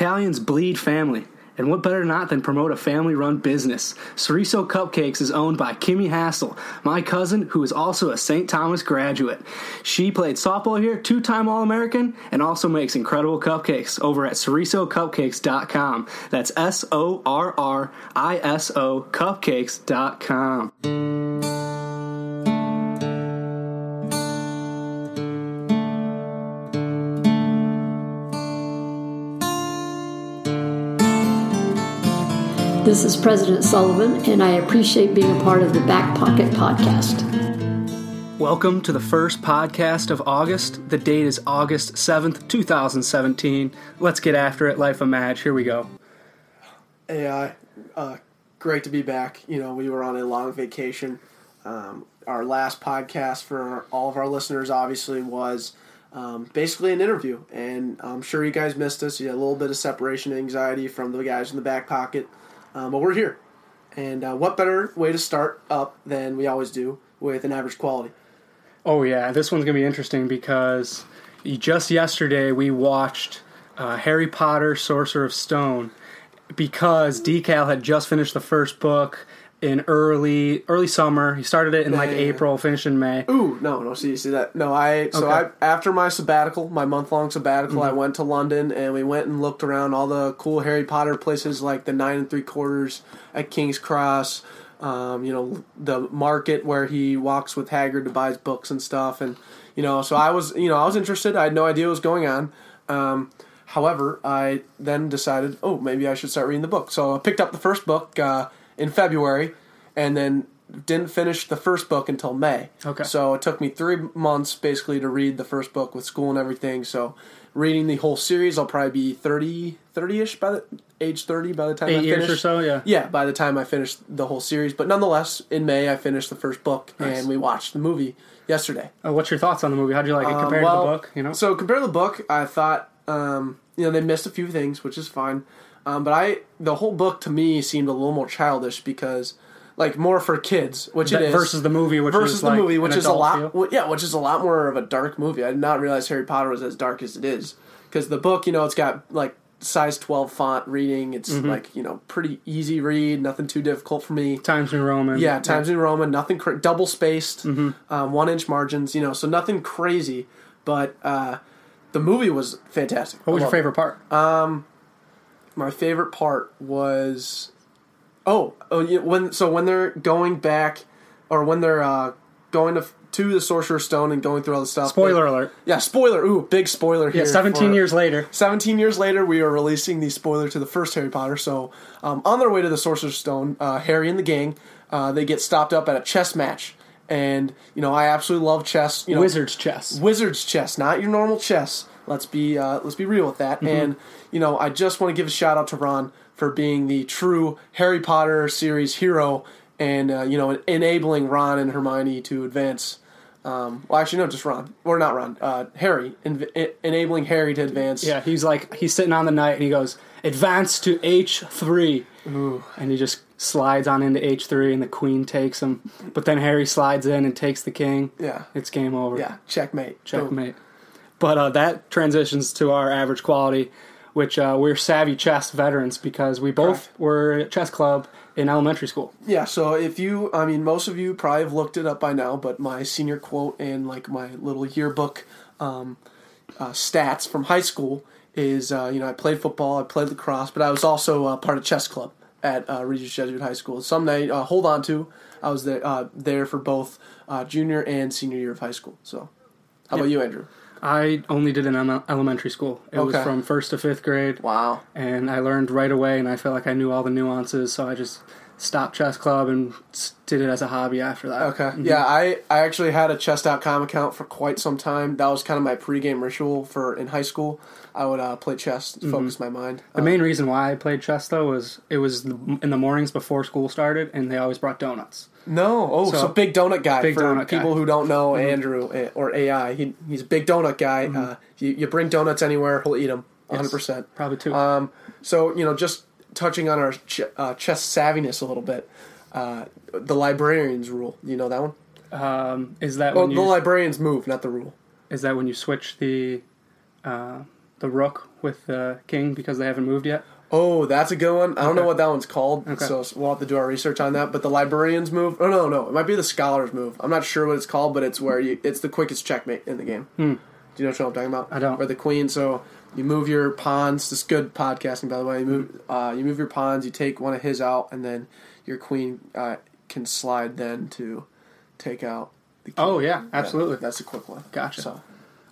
Italians bleed family, and what better not than promote a family-run business? Cerezo Cupcakes is owned by Kimmy Hassel, my cousin, who is also a St. Thomas graduate. She played softball here, two-time All-American, and also makes incredible cupcakes over at CerezoCupcakes.com. That's SORRISO Cupcakes.com. This is President Sullivan, and I appreciate being a part of the Back Pocket Podcast. Welcome to the first podcast of August. The date is August 7th, 2017. Let's get after it. Life a Madge. Here we go. Hey, great to be back. You know, we were on a long vacation. Our last podcast for all of our listeners, obviously, was basically an interview. And I'm sure you guys missed us. You had a little bit of separation anxiety from the guys in the Back Pocket. But we're here, and what better way to start up than we always do with an average quality? Oh yeah, this one's going to be interesting because just yesterday we watched Harry Potter, Sorcerer's Stone, because Decal had just finished the first book in early summer. He started it in April, finished in May. Ooh, no, see that? No, after my sabbatical, my month-long sabbatical, I went to London, and we went and looked around all the cool Harry Potter places, like the 9 3/4 at King's Cross, the market where he walks with Hagrid to buy his books and stuff, and, so I was interested. I had no idea what was going on. However, I then decided, maybe I should start reading the book. So I picked up the first book, in February, and then didn't finish the first book until May. Okay. So it took me 3 months basically to read the first book with school and everything. So reading the whole series, I'll probably be 30-ish by age 30 by the time I finish. 8 years or so, yeah. Yeah, by the time I finish the whole series. But nonetheless, in May, I finished the first book, and we watched the movie yesterday. Oh, what's your thoughts on the movie? How'd you like it compared to the book? So compared to the book, I thought, they missed a few things, which is fine. But the whole book to me seemed a little more childish because, more for kids, which it is versus the movie, which is a lot more of a dark movie. I did not realize Harry Potter was as dark as it is because the book, it's got size 12 font reading. It's pretty easy read, nothing too difficult for me. Times New Roman, nothing double spaced, 1-inch margins, so nothing crazy. But the movie was fantastic. What was your favorite part? My favorite part was, when they're going back, or when they're going to the Sorcerer's Stone and going through all the stuff. Spoiler alert! Yeah, spoiler. Ooh, big spoiler here. Yeah, 17 years later, we are releasing the spoiler to the first Harry Potter. So, on their way to the Sorcerer's Stone, Harry and the gang, they get stopped up at a chess match. And I absolutely love chess. Wizard's chess, not your normal chess. Let's be real with that. And I just want to give a shout out to Ron for being the true Harry Potter series hero, and enabling Ron and Hermione to advance. Harry enabling Harry to advance. Yeah, he's sitting on the knight and he goes, advance to H3. Ooh. And he just slides on into H3 and the queen takes him, but then Harry slides in and takes the king. Yeah, it's game over. Yeah, checkmate. Boom. But that transitions to our average quality, which we're savvy chess veterans because we both were at chess club in elementary school. Yeah, so most of you probably have looked it up by now, but my senior quote and my little yearbook stats from high school is, I played football, I played lacrosse, but I was also part of chess club at Regis Jesuit High School. Some night, hold on to, I was there for both junior and senior year of high school. So how about you, Andrew? I only did in elementary school. It was from 1st to 5th grade. Wow. And I learned right away, and I felt like I knew all the nuances, so I just stopped chess club and did it as a hobby after that. Okay. Mm-hmm. Yeah, I actually had a chess.com account for quite some time. That was kind of my pregame ritual in high school. I would play chess to focus my mind. The main reason why I played chess, though, was it was in the mornings before school started, and they always brought donuts. No. Oh, so big donut guy. Big donut guy. For people who don't know Andrew or AI, he's a big donut guy. Mm-hmm. You bring donuts anywhere, he'll eat them 100%. Yes, probably too. So, just touching on our chess savviness a little bit, the librarian's rule. You know that one? Is that the librarian's move, not the rule. Is that when you switch the the rook with the king because they haven't moved yet. Oh, that's a good one. I don't know what that one's called, so we'll have to do our research on that. But the librarian's move? Oh, no. It might be the scholar's move. I'm not sure what it's called, but it's where it's the quickest checkmate in the game. Hmm. Do you know what I'm talking about? I don't. Or the queen. So you move your pawns. This is good podcasting, by the way. You move your pawns. You take one of his out, and then your queen can slide then to take out the king. Oh, yeah. Absolutely. That's a quick one. Gotcha. So.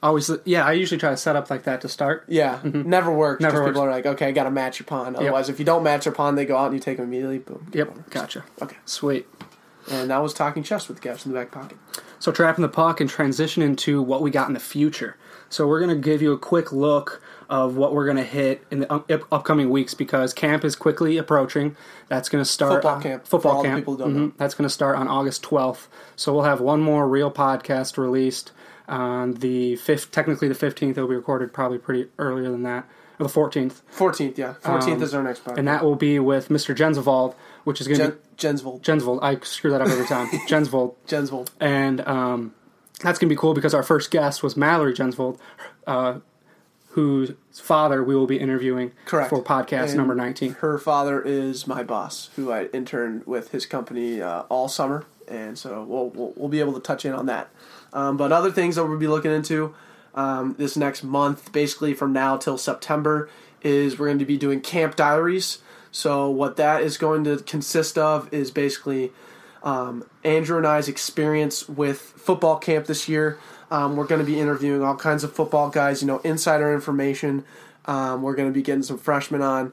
Always, yeah, I usually try to set up like that to start. Yeah, never works. Never works. People are like, okay, I got to match your pawn. Otherwise, if you don't match your pawn, they go out and you take them immediately. Boom. Yep, over. Gotcha. Okay. Sweet. And that was Talking Chess with Gaps in the Back Pocket. So trapping the puck and transition into what we got in the future. So we're going to give you a quick look of what we're going to hit in the upcoming weeks because camp is quickly approaching. That's going to start football camp. For all the people who don't know. That's going to start on August 12th. So we'll have one more real podcast released. On the 5th, technically the 15th, it'll be recorded probably pretty earlier than that. Or the 14th. 14th is our next podcast. And that will be with Mr. Jensvold, which is going to be... Jensvold. I screw that up every time. Jensvold. And that's going to be cool because our first guest was Mallory Jensvold, whose father we will be interviewing for podcast number 19. Her father is my boss, who I interned with his company all summer. And so we'll be able to touch in on that. But other things that we'll be looking into this next month, basically from now till September, is we're going to be doing camp diaries. So what that is going to consist of is basically Andrew and I's experience with football camp this year. We're going to be interviewing all kinds of football guys, insider information. We're going to be getting some freshmen on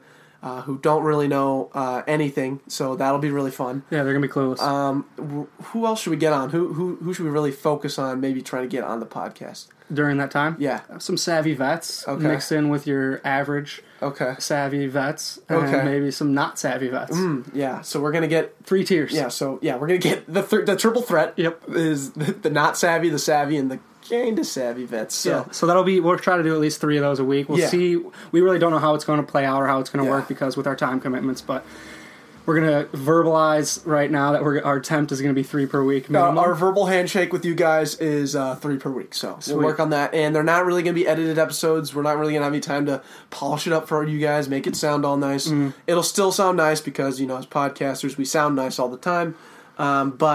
who don't really know anything, so that'll be really fun. Yeah, they're gonna be clueless. Who else should we get on? Who should we really focus on? Maybe trying to get on the podcast during that time. Yeah, some savvy vets mixed in with your average savvy vets, and maybe some not savvy vets. Yeah, so we're gonna get three tiers. Yeah, so we're gonna get the triple threat. Yep, is the not savvy, the savvy, and the kind of savvy vets. So. Yeah. So we'll try to do at least three of those a week. We'll see. We really don't know how it's going to play out or how it's going to work because with our time commitments, but we're going to verbalize right now that our attempt is going to be three per week. Our verbal handshake with you guys is three per week. So we'll work on that. And they're not really going to be edited episodes. We're not really going to have any time to polish it up for you guys, make it sound all nice. It'll still sound nice because, as podcasters, we sound nice all the time. So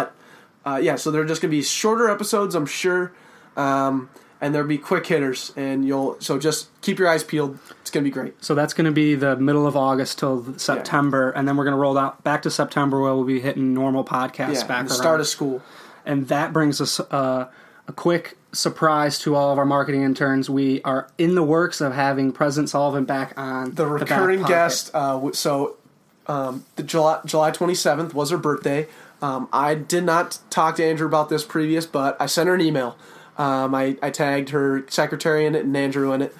they're just going to be shorter episodes, I'm sure. And there'll be quick hitters, and so just keep your eyes peeled. It's going to be great. So that's going to be the middle of August till September, and then we're going to roll out back to September where we'll be hitting normal podcasts back around. The start of school. And that brings us a quick surprise to all of our marketing interns. We are in the works of having President Sullivan back on the recurring guest. The July 27th was her birthday. I did not talk to Andrew about this previous, but I sent her an email. I tagged her secretary in it and Andrew in it,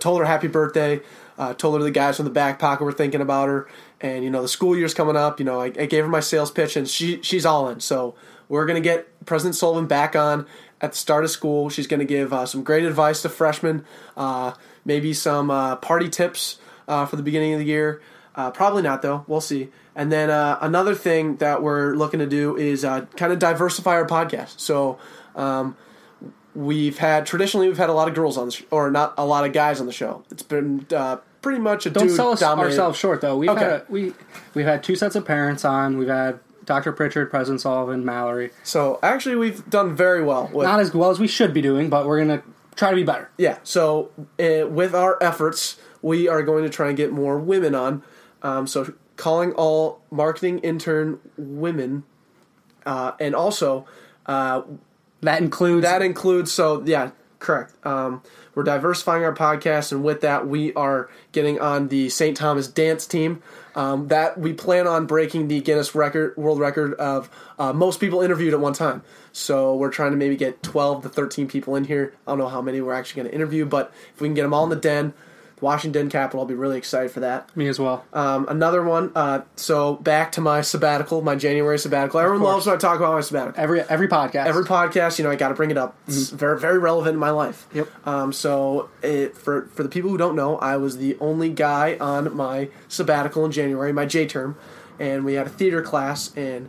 told her happy birthday, told her the guys from the Back Pocket were thinking about her, and, the school year's coming up, I gave her my sales pitch, and she's all in. So we're going to get President Sullivan back on at the start of school. She's going to give some great advice to freshmen, maybe some party tips for the beginning of the year. Probably not, though. We'll see. And then another thing that we're looking to do is kind of diversify our podcast. So We've had a lot of girls on the show, or not a lot of guys on the show. It's been pretty much a dude dominated. Don't sell ourselves short, though. We've had two sets of parents on. We've had Dr. Pritchard, President Sullivan, Mallory. So actually, we've done very well. Not as well as we should be doing, but we're gonna try to be better. Yeah. So with our efforts, we are going to try and get more women on. So calling all marketing intern women, and also. That includes. So, yeah, correct. We're diversifying our podcast, and with that, we are getting on the St. Thomas dance team. That we plan on breaking the Guinness World Record of most people interviewed at one time. So we're trying to maybe get 12 to 13 people in here. I don't know how many we're actually going to interview, but if we can get them all in the den, the Washington Capitol, I'll be really excited for that. Me as well. Another one. So back to my sabbatical, my January sabbatical. Everyone loves when I talk about my sabbatical. Every podcast. Every podcast, I got to bring it up. Mm-hmm. It's very, very relevant in my life. Yep. For the people who don't know, I was the only guy on my sabbatical in January, my J term, and we had a theater class, and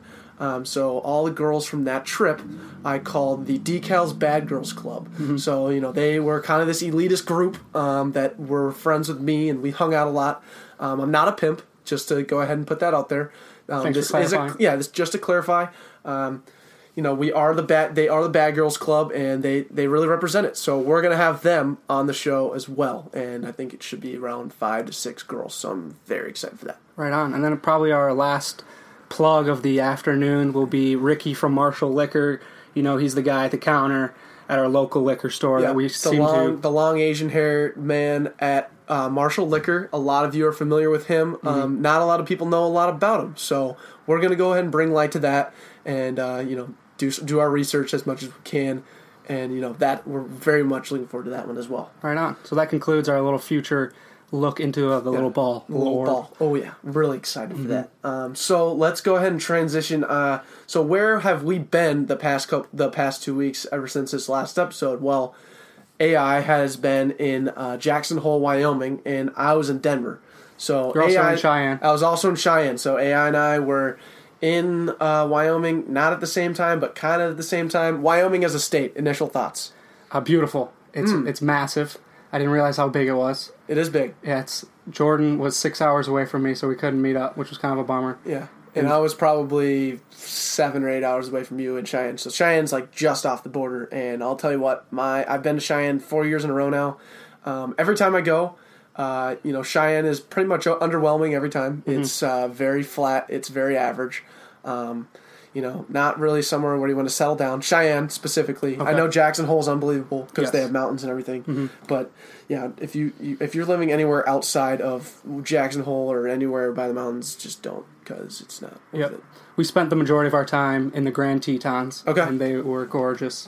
So all the girls from that trip I called the Decal's Bad Girls Club. Mm-hmm. So, you know, they were kind of this elitist group that were friends with me, and we hung out a lot. I'm not a pimp, just to go ahead and put that out there. Just to clarify, you know, they are the Bad Girls Club, and they really represent it. So we're going to have them on the show as well, and I think it should be around 5 to 6 girls, so I'm very excited for that. Right on. And then probably our last plug of the afternoon will be Ricky from Marshall Liquor. You know, he's the guy at the counter at our local liquor store that we the long Asian hair man at Marshall Liquor. A lot of you are familiar with him. Mm-hmm. Not a lot of people know a lot about him, so we're going to go ahead and bring light to that, and, you know, do our research as much as we can, and, you know, that we're very much looking forward to that one as well. Right on. So that concludes our little future look into the little ball. Oh, yeah. Really excited for that. So let's go ahead and transition. So where have we been the past 2 weeks ever since this last episode? Well, AI has been in Jackson Hole, Wyoming, and I was in Denver. So you're also in Cheyenne. I was also in Cheyenne. So AI and I were in Wyoming, not at the same time, but kind of at the same time. Wyoming as a state, initial thoughts. Beautiful. It's massive. I didn't realize how big it was. It is big. Yeah, Jordan was 6 hours away from me, so we couldn't meet up, which was kind of a bummer. Yeah, and I was probably 7 or 8 hours away from you in Cheyenne. So Cheyenne's like just off the border, and I'll tell you what, I've been to Cheyenne 4 years in a row now. Every time I go, you know, Cheyenne is pretty much underwhelming every time. Mm-hmm. It's very flat. It's very average. You know, not really somewhere where you want to settle down. Cheyenne, specifically. Okay. I know Jackson Hole's unbelievable because they have mountains and everything. Mm-hmm. But, yeah, if you're living anywhere outside of Jackson Hole or anywhere by the mountains, just don't, because it's not worth it. We spent the majority of our time in the Grand Tetons. Okay. And they were gorgeous.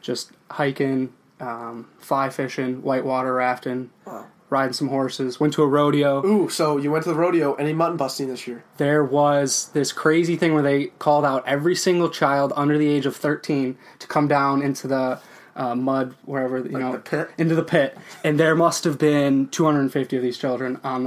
Just hiking, fly fishing, whitewater rafting. Wow. Riding some horses, went to a rodeo. Ooh, so you went to the rodeo. Any mutton busting this year? There was this crazy thing where they called out every single child under the age of 13 to come down into the mud, wherever, the pit? Into the pit. And there must have been 250 of these children in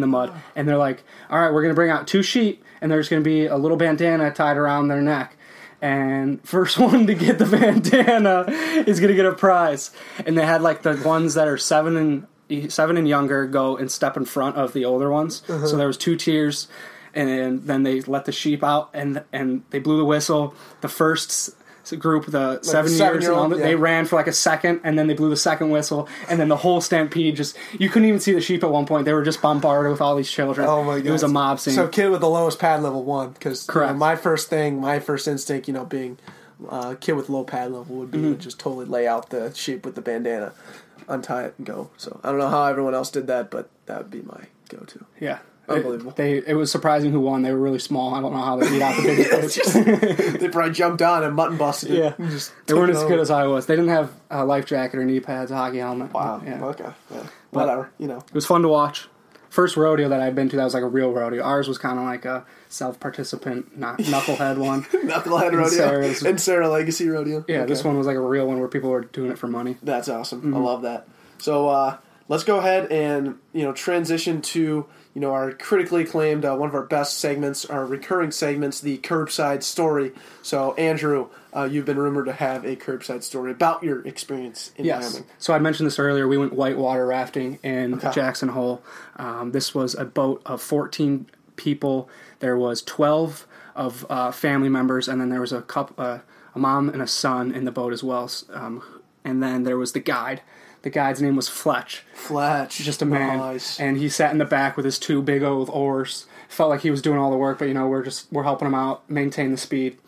the mud. And they're like, all right, we're going to bring out 2 sheep, and there's going to be a little bandana tied around their neck. And first one to get the bandana is going to get a prize. And they had, like, the ones that are 7 and younger go and step in front of the older ones. Uh-huh. So there was 2 tiers, and then they let the sheep out, and they blew the whistle. The first group, the 7 year old, they ran for like a second, and then they blew the second whistle, and then the whole stampede you couldn't even see the sheep at one point. They were just bombarded with all these children. Oh my god! It was a mob scene. So kid with the lowest pad level won, because my first instinct, you know, being kid with low pad level would be to just totally lay out the sheep with the bandana. Untie it and go. So I don't know how everyone else did that, but that would be my go-to. Yeah. Unbelievable. It was surprising who won. They were really small. I don't know how they beat out the biggest. They probably jumped on and mutton busted it. Yeah. They weren't as good as I was. They didn't have a life jacket or knee pads, a hockey helmet. Wow. Yeah. Okay. Yeah. Whatever. You know. It was fun to watch. First rodeo that I've been to that was like a real rodeo. Ours was kind of like a self-participant, not knucklehead one. Knucklehead rodeo. And Sarah Legacy rodeo. Yeah, okay. This one was like a real one where people were doing it for money. That's awesome. Mm-hmm. I love that. So let's go ahead and, you know, transition to, you know, our critically acclaimed, one of our best segments, our recurring segments, the curbside story. So, Andrew, you've been rumored to have a curbside story about your experience in Wyoming. So I mentioned this earlier. We went whitewater rafting in Jackson Hole. This was a boat of 14 people. There was 12 of family members, and then there was a mom and a son in the boat as well. And then there was the guide. The guide's name was Fletch. Just a man. Nice. And he sat in the back with his 2 big old oars. Felt like he was doing all the work, but, you know, we're helping him out, maintain the speed.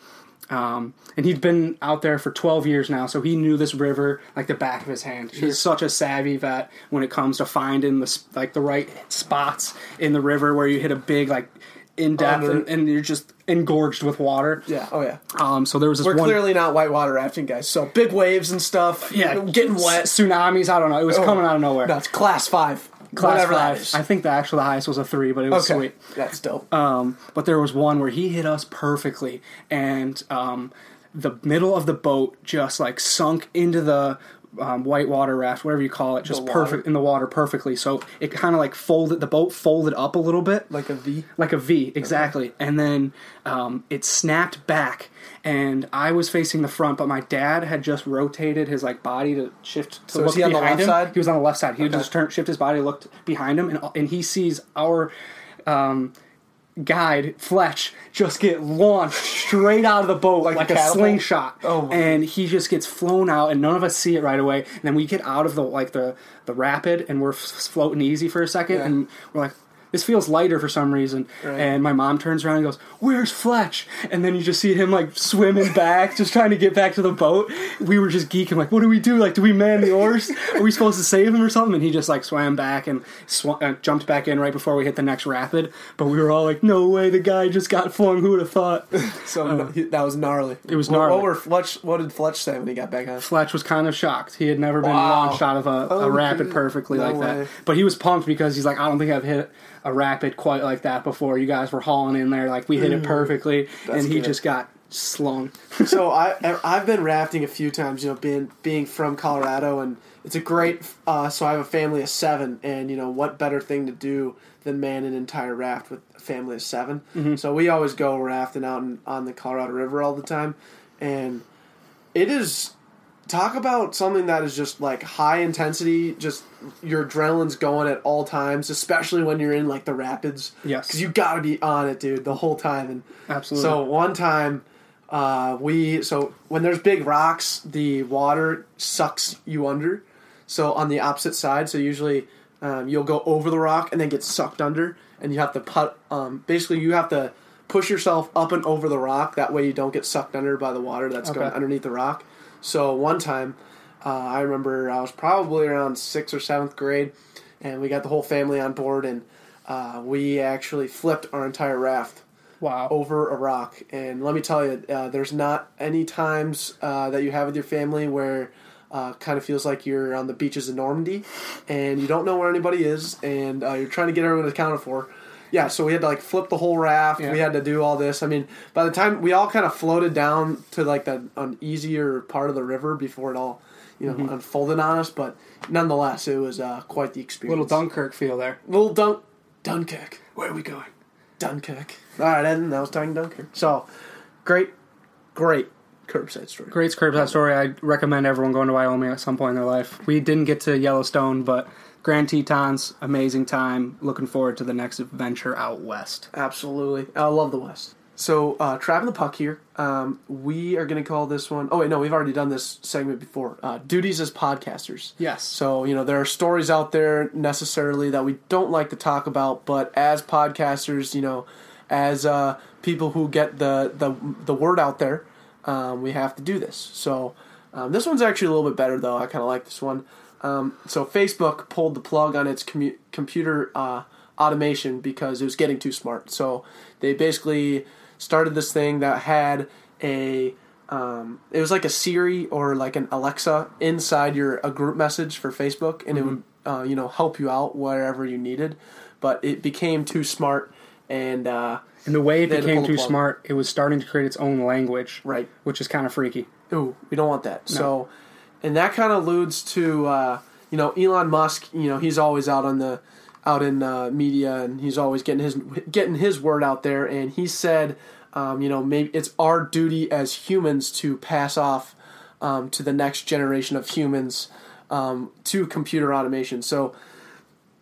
And he'd been out there for 12 years now, so he knew this river like the back of his hand. Sure. He's such a savvy vet when it comes to finding the right spots in the river where you hit a big, like, in depth, and you're just engorged with water. Yeah. Oh yeah. So there was this. We're clearly not whitewater rafting guys. So big waves and stuff. Yeah. Getting wet. Tsunamis. I don't know. It was coming out of nowhere. That's class 5. Class 5. That is. I think the highest was a 3, but it was sweet. That's dope. But there was one where he hit us perfectly, and the middle of the boat just like sunk into the whitewater raft, whatever you call it, just perfect in the water perfectly. So it kind of like folded, the boat folded up a little bit. Like a V? Like a V, exactly. Okay. And then it snapped back, and I was facing the front, but my dad had just rotated his like body to shift to look behind him. So was he on the left side? He was on the left side. He would just shift his body to look behind him, and he sees our... guide Fletch just get launched straight out of the boat like a slingshot. Oh, and he just gets flown out, and none of us see it right away. And then we get out of the rapid, and we're floating easy for a second, and we're like, this feels lighter for some reason. Right. And my mom turns around and goes, "Where's Fletch?" And then you just see him like swimming back, just trying to get back to the boat. We were just geeking, like, what do we do? Like, do we man the oars? Are we supposed to save him or something? And he just like swam back and jumped back in right before we hit the next rapid. But we were all like, no way, the guy just got flung. Who would have thought? So that was gnarly. It was gnarly. What did Fletch say when he got back on? Fletch was kind of shocked. He had never been launched out of a rapid perfectly that. But he was pumped because he's like, I don't think I've hit a rapid quite like that before. You guys were hauling in there like we hit it perfectly. That's and he good. Just got slung. So I've been rafting a few times, you know, being from Colorado, and it's a great so I have a family of seven, and you know what better thing to do than man an entire raft with a family of seven. Mm-hmm. So we always go rafting out on the Colorado River all the time, and it is talk about something that is just like high intensity, just your adrenaline's going at all times, especially when you're in like the rapids. Yes. Because you got to be on it, dude, the whole time. And absolutely. So one time, when there's big rocks, the water sucks you under. So on the opposite side, so usually you'll go over the rock and then get sucked under, and you have to basically you have to push yourself up and over the rock. That way you don't get sucked under by the water that's going underneath the rock. So one time, I remember I was probably around 6th or 7th grade, and we got the whole family on board, and we actually flipped our entire raft over a rock. And let me tell you, there's not any times that you have with your family where kind of feels like you're on the beaches of Normandy, and you don't know where anybody is, and you're trying to get everyone accounted for. Yeah, so we had to, like, flip the whole raft. Yeah. We had to do all this. I mean, by the time we all kind of floated down to, like, the easier part of the river before it all, you know, unfolded on us. But nonetheless, it was quite the experience. Little Dunkirk feel there. Dunkirk. Where are we going? Dunkirk. All right, and that was talking Dunkirk. So, great curbside story. Great curbside story. I recommend everyone going to Wyoming at some point in their life. We didn't get to Yellowstone, but... Grand Tetons, amazing time. Looking forward to the next adventure out west. Absolutely. I love the west. So, trapping the puck here. We are going to call this one... Oh, wait, no, we've already done this segment before. Duties as podcasters. Yes. So, you know, there are stories out there necessarily that we don't like to talk about, but as podcasters, you know, as people who get the word out there, we have to do this. So, this one's actually a little bit better, though. I kind of like this one. So Facebook pulled the plug on its computer automation because it was getting too smart. So they basically started this thing that had it was like a Siri or like an Alexa inside a group message for Facebook, and it would help you out wherever you needed. But it became too smart, and the way it became too smart, it was starting to create its own language, right? Which is kind of freaky. Ooh, we don't want that. No. So. And that kind of alludes to, Elon Musk. You know, he's always out in media, and he's always getting his word out there. And he said, maybe it's our duty as humans to pass off to the next generation of humans to computer automation. So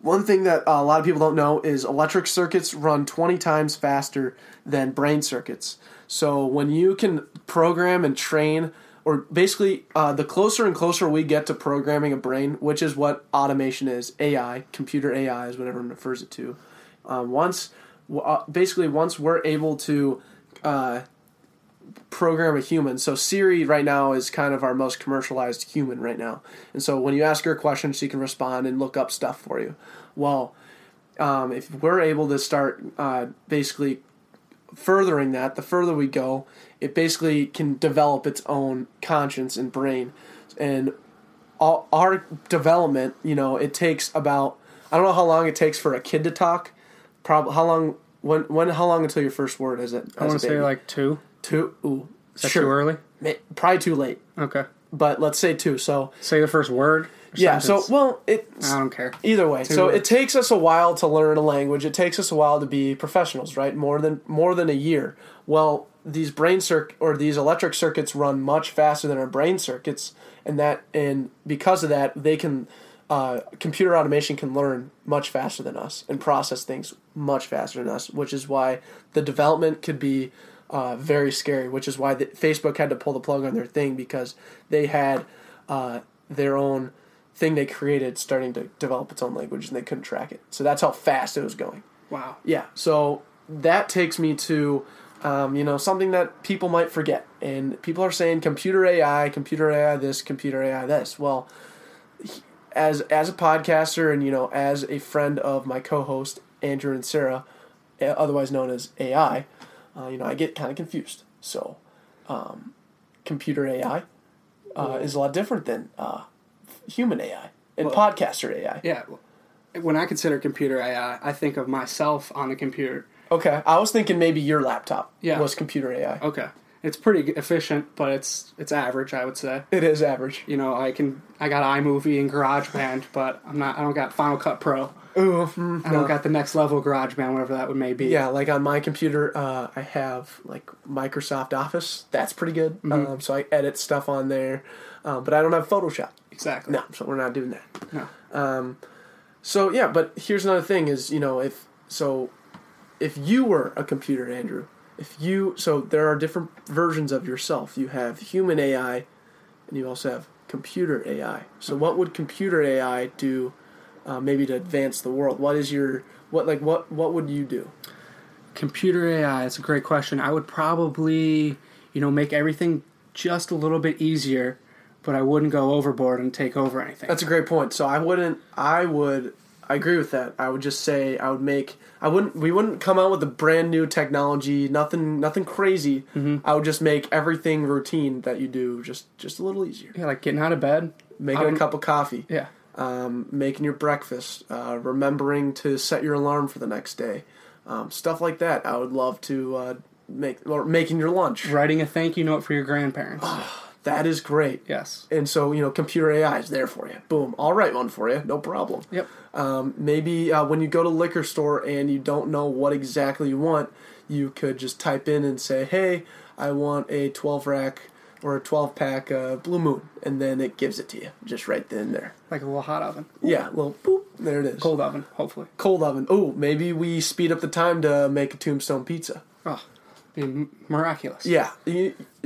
one thing that a lot of people don't know is electric circuits run 20 times faster than brain circuits. So when you can program and train. Or basically, the closer and closer we get to programming a brain, which is what automation is, AI, computer AI is what everyone refers it to. Once we're able to program a human, so Siri right now is kind of our most commercialized human right now. And so when you ask her a question, she can respond and look up stuff for you. Well, if we're able to start basically furthering that, the further we go, it basically can develop its own conscience and brain. And all our development, you know, it takes about, I don't know how long it takes for a kid to talk. Probably how long until your first word is it? I want to say like two. Ooh, is that sure. Too early? Probably too late. Okay. but let's say two. So say the first word. Yeah, sentence. So, well, it's... I don't care. Either way. Two so words. It takes us a while to learn a language. It takes us a while to be professionals, right? More than a year. Well, these these electric circuits run much faster than our brain circuits, and because of that, they can... computer automation can learn much faster than us and process things much faster than us, which is why the development could be very scary, which is why Facebook had to pull the plug on their thing because they had their own... thing they created starting to develop its own language, and they couldn't track it. So that's how fast it was going. Wow. Yeah. So that takes me to, something that people might forget. And people are saying computer AI this, computer AI this. Well, as a podcaster and, as a friend of my co-host, Andrew and Sarah, otherwise known as AI, I get kind of confused. So computer AI is a lot different than... human AI and podcaster AI. Yeah. When I consider computer AI, I think of myself on the computer. Okay. I was thinking maybe your laptop was computer AI. Okay. It's pretty efficient, but it's average, I would say. It is average. I got iMovie and GarageBand, but I don't got Final Cut Pro. Ooh. I don't got the next level GarageBand, whatever that may be. Yeah, like on my computer, I have like Microsoft Office. That's pretty good. Mm-hmm. So I edit stuff on there, but I don't have Photoshop. Exactly. No, so we're not doing that. No. So yeah, but here's another thing: is if you were a computer, Andrew, there are different versions of yourself. You have human AI, and you also have computer AI. So what would computer AI do? Maybe to advance the world? What would you do? Computer AI, it's a great question. I would probably, make everything just a little bit easier, but I wouldn't go overboard and take over anything. That's a great point. So I agree with that. I would just say we wouldn't come out with a brand new technology, nothing crazy. Mm-hmm. I would just make everything routine that you do just a little easier. Yeah, like getting out of bed, making a cup of coffee. Yeah. Making your breakfast, remembering to set your alarm for the next day, stuff like that. I would love to making your lunch, writing a thank you note for your grandparents. Oh, that is great. Yes. And so computer AI is there for you. Boom, I'll write one for you, no problem. Yep. Maybe when you go to liquor store and you don't know what exactly you want, you could just type in and say, "Hey, I want a 12 rack." Or a 12-pack Blue Moon, and then it gives it to you just right then and there. Like a little hot oven. Yeah, little boop, there it is. Cold oven, hopefully. Cold oven. Oh, maybe we speed up the time to make a Tombstone pizza. Oh, be miraculous. Yeah.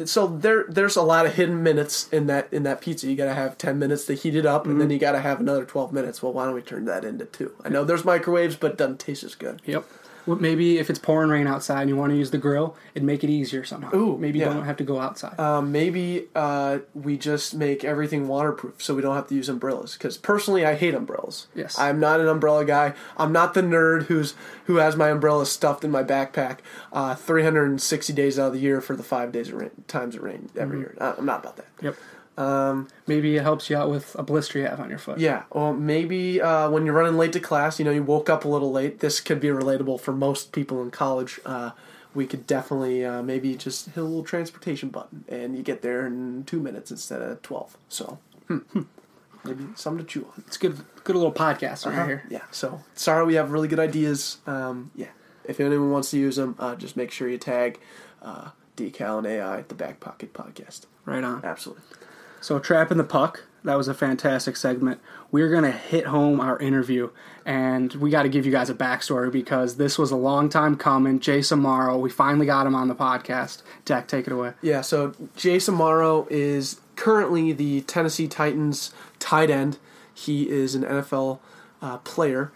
So there's a lot of hidden minutes in that pizza. You got to have 10 minutes to heat it up, and then you got to have another 12 minutes. Well, why don't we turn that into 2? I know there's microwaves, but it doesn't taste as good. Yep. Maybe if it's pouring rain outside and you want to use the grill, it'd make it easier somehow. Ooh, maybe you don't have to go outside. Maybe we just make everything waterproof so we don't have to use umbrellas. Because personally, I hate umbrellas. Yes. I'm not an umbrella guy. I'm not the nerd who has my umbrella stuffed in my backpack 360 days out of the year for the 5 days of rain every year. I'm not about that. Yep. Maybe it helps you out with a blister you have on your foot. Yeah, well, maybe when you're running late to class, you woke up a little late. This could be relatable for most people in college. We could definitely maybe just hit a little transportation button, and you get there in 2 minutes instead of 12. So maybe something to chew on. It's good little podcast right here. Yeah, so sorry we have really good ideas. If anyone wants to use them, just make sure you tag Decal and AI at the Back Pocket Podcast. Right on. Absolutely. So, Trapping the Puck, that was a fantastic segment. We're going to hit home our interview, and we got to give you guys a backstory because this was a long time coming. Jace Amaro, we finally got him on the podcast. Dak, take it away. Yeah, so Jace Amaro is currently the Tennessee Titans tight end. He is an NFL player.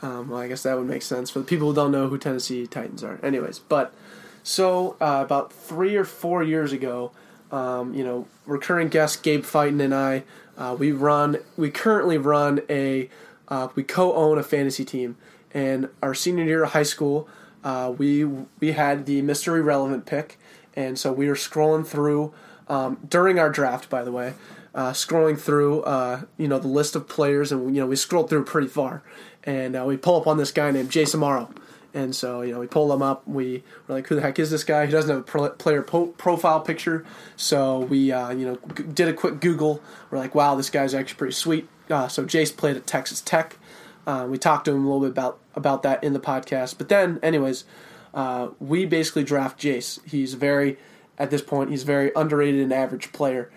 I guess that would make sense for the people who don't know who Tennessee Titans are. Anyways, but so about 3 or 4 years ago, recurring guest Gabe Fighton and I, we co-own a fantasy team, and our senior year of high school, we had the Mr. Irrelevant pick, and so we were scrolling through, during our draft, by the way, the list of players, and we scrolled through pretty far, and we pull up on this guy named Jace Amaro, And so, you know, we pulled him up. We were like, who the heck is this guy? He doesn't have a player profile picture. So we, did a quick Google. We're like, wow, this guy's actually pretty sweet. So Jace played at Texas Tech. We talked to him a little bit about that in the podcast. But then, anyways, we basically draft Jace. At this point, he's very underrated and average player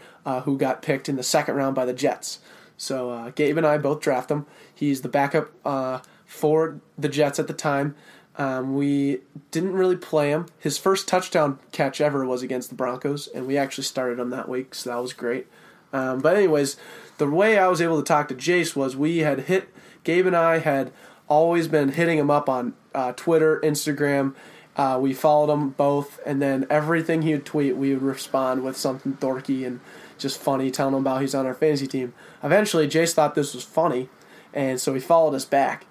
who got picked in the second round by the Jets. So Gabe and I both draft him. He's the backup for the Jets at the time. We didn't really play him. His first touchdown catch ever was against the Broncos, and we actually started him that week, so that was great. But anyways, the way I was able to talk to Jace was Gabe and I had always been hitting him up on Twitter, Instagram. We followed him both, and then everything he would tweet, we would respond with something dorky and just funny, telling him about he's on our fantasy team. Eventually, Jace thought this was funny, and so he followed us back.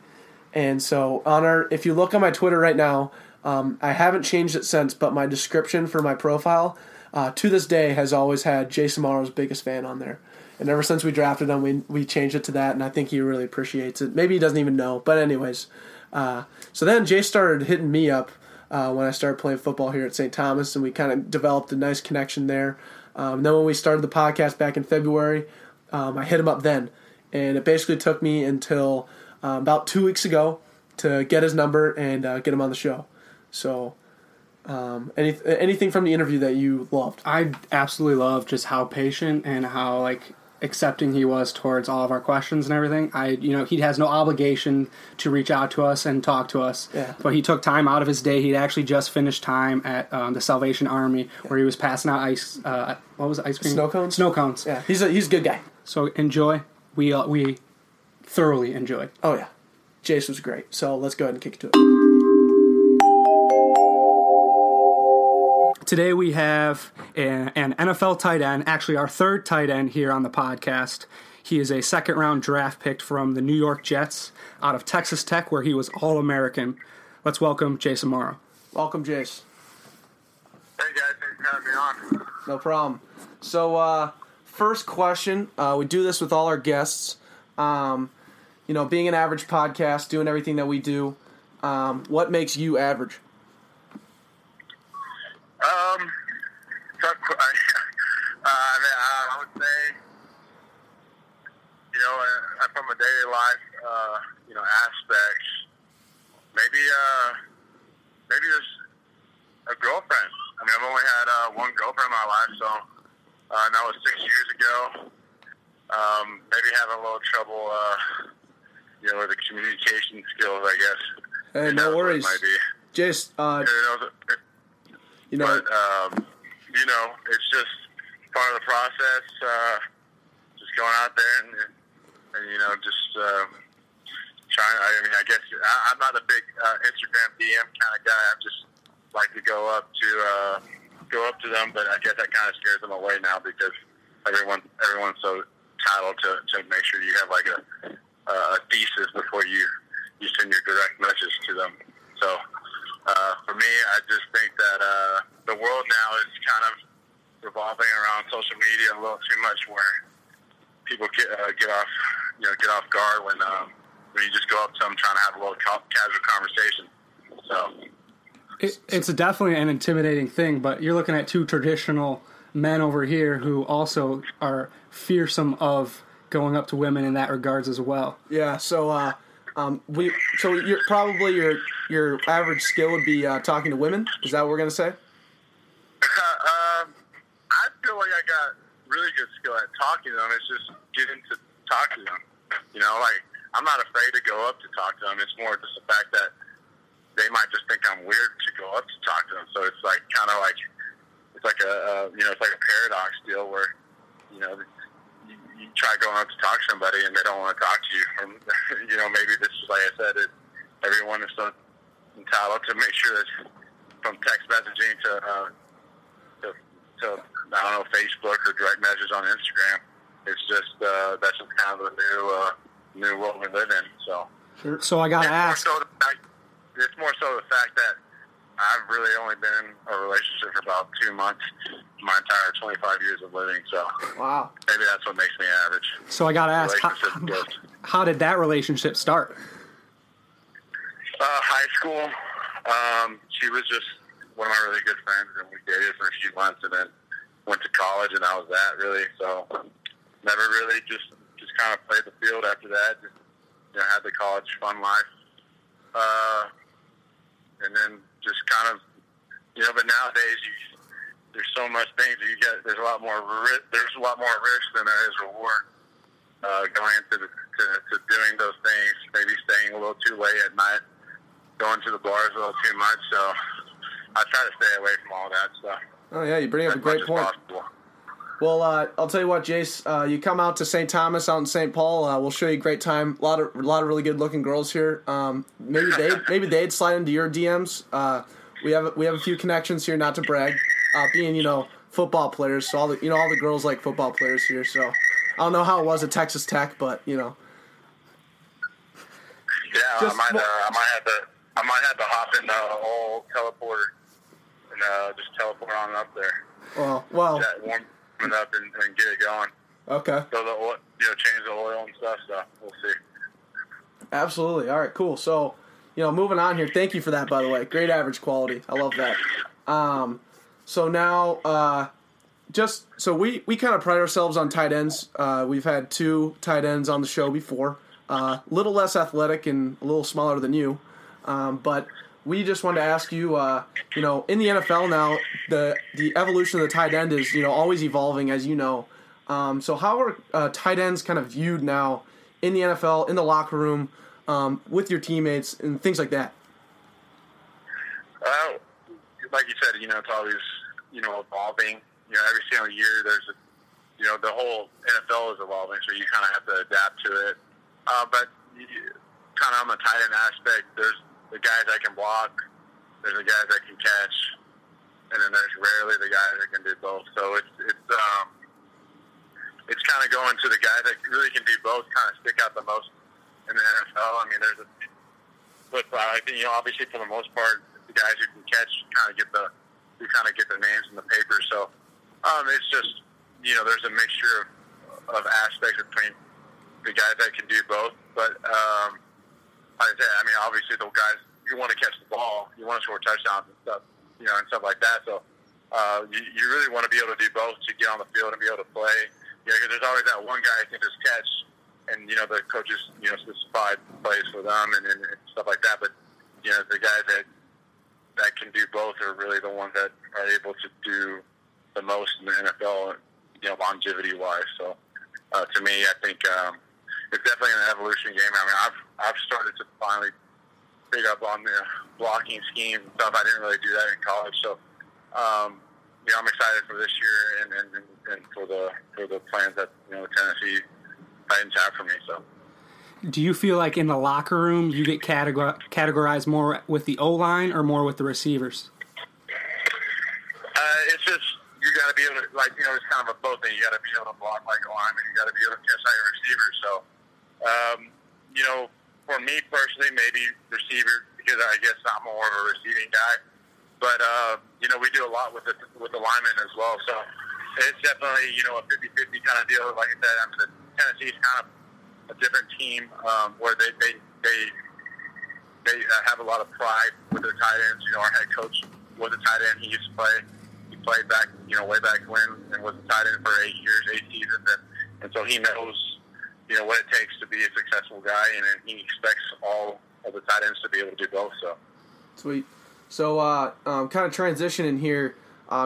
And so if you look on my Twitter right now, I haven't changed it since, but my description for my profile to this day has always had Jace Amaro's biggest fan on there. And ever since we drafted him, we changed it to that, and I think he really appreciates it. Maybe he doesn't even know, but anyways. So then Jace started hitting me up when I started playing football here at St. Thomas, and we kind of developed a nice connection there. Then when we started the podcast back in February, I hit him up then, and it basically took me until about 2 weeks ago to get his number and get him on the show. So anything from the interview that you loved? I absolutely loved just how patient and how accepting he was towards all of our questions and everything. He has no obligation to reach out to us and talk to us, yeah. But he took time out of his day. He'd actually just finished time at the Salvation Army, yeah, where he was passing out ice. What was it, ice cream? Snow cones. Snow cones. Yeah, he's a good guy. So enjoy. We thoroughly enjoyed. Oh, yeah. Jace was great. So let's go ahead and kick it to it. Today we have an NFL tight end, actually our third tight end here on the podcast. He is a second-round draft pick from the New York Jets out of Texas Tech, where he was All-American. Let's welcome Jace Amaro. Welcome, Jace. Hey, guys. Thanks for having me on. No problem. So first question, we do this with all our guests. Being an average podcast, doing everything that we do, what makes you average? Tough question. I would say, from a daily life, aspects, maybe there's a girlfriend. I mean, I've only had one girlfriend in my life, so and that was 6 years ago. Maybe having a little trouble, with the communication skills, I guess. Hey, no worries. Just, it's just part of the process. Just going out there and trying. I'm not a big Instagram DM kind of guy. I just like to go up to them, but I guess that kind of scares them away now because everyone's so titled to make sure you have a thesis before you send your direct message to them. So for me, I just think that the world now is kind of revolving around social media a little too much, where people get off guard when you just go up to them trying to have a little casual conversation. So it's definitely an intimidating thing, but you're looking at two traditional men over here who also are fearsome of going up to women in that regards as well. Yeah, so you're probably your average skill would be talking to women. Is that what we're gonna say? I feel like I got really good skill at talking to them. It's just getting to talk to them. I'm not afraid to go up to talk to them. It's more just the fact that they might just think I'm weird to go up to talk to them. So it's it's like a paradox deal where you try going up to talk to somebody and they don't want to talk to you. Or, maybe this is, like I said, everyone is so entitled to make sure that from text messaging to Facebook or direct message on Instagram, it's just that's just kind of a new world we live in. So I gotta ask. It's more so the fact that I've really only been in a relationship for about 2 months, my entire 25 years of living, so wow. Maybe that's what makes me average. So I got to ask, how did that relationship start? High school. She was just one of my really good friends, and we dated for a few months, and then went to college, and that was that, really. So never really just kind of played the field after that. Just, you know, had the college fun life, and then just kind of, you know. But nowadays, there's so much things that you get. There's a lot more. There's a lot more risk than there is reward going into to doing those things. Maybe staying a little too late at night, going to the bars a little too much. So I try to stay away from all that stuff. Oh yeah, you bring up a great point. Possible. Well, I'll tell you what, Jace. You come out to St. Thomas, out in St. Paul. We'll show you a great time. A lot of really good looking girls here. Maybe they'd slide into your DMs. We have a few connections here, not to brag, being, you know, football players. So all the girls like football players here. So I don't know how it was at Texas Tech, but you know. Yeah, I might have to hop in the old teleporter and just teleport on up there. Well. Warm it up and get it going. Okay. So the oil, you know, change the oil and stuff. So we'll see. Absolutely. All right. Cool. So, you know, moving on here. Thank you for that, by the way. Great average quality. I love that. So now, we kind of pride ourselves on tight ends. We've had two tight ends on the show before. A little less athletic and a little smaller than you, but. We just wanted to ask you, you know, in the NFL now, the evolution of the tight end is, you know, always evolving, as you know. So how are tight ends kind of viewed now in the NFL, in the locker room, with your teammates and things like that? Well, like you said, you know, it's always, you know, evolving. You know, every single year there's, you know, the whole NFL is evolving, so you kind of have to adapt to it. But kind of on the tight end aspect, there's the guys that can block, there's the guys that can catch, and then there's rarely the guys that can do both. So it's kind of going to the guys that really can do both, kind of stick out the most in the NFL. I mean, there's a flip side. I think, you know, obviously for the most part, the guys who can catch kind of get the names in the paper. So it's just, you know, there's a mixture of aspects between the guys that can do both, but. I mean, obviously, the guys, you want to catch the ball, you want to score touchdowns and stuff, you know, and stuff like that. So you really want to be able to do both to get on the field and be able to play. You know, because there's always that one guy who can just catch, and you know the coaches, you know, specify plays for them and stuff like that. But you know, the guys that can do both are really the ones that are able to do the most in the NFL, you know, longevity-wise. So to me, I think. It's definitely an evolution game. I mean, I've started to finally pick up on the blocking schemes and stuff. I didn't really do that in college, so you know, I'm excited for this year and for the plans that, you know, Tennessee Titans have for me. So, do you feel like in the locker room you get categorized more with the O line or more with the receivers? It's just. You got to be able to, like, you know, it's kind of a both thing. You got to be able to block like a lineman. You got to be able to catch out your receivers. So, you know, for me personally, maybe receiver, because I guess I'm more of a receiving guy. But you know, we do a lot with the linemen as well. So it's definitely, you know, a 50-50 kind of deal. Like I said, I mean, Tennessee's kind of a different team where they have a lot of pride with their tight ends. You know, our head coach was a tight end. He used to play. Played back, you know, way back when, and was a tight end for 8 years, 8 seasons, and so he knows, you know, what it takes to be a successful guy, and he expects all of the tight ends to be able to do both. So, sweet. So, kind of transitioning here,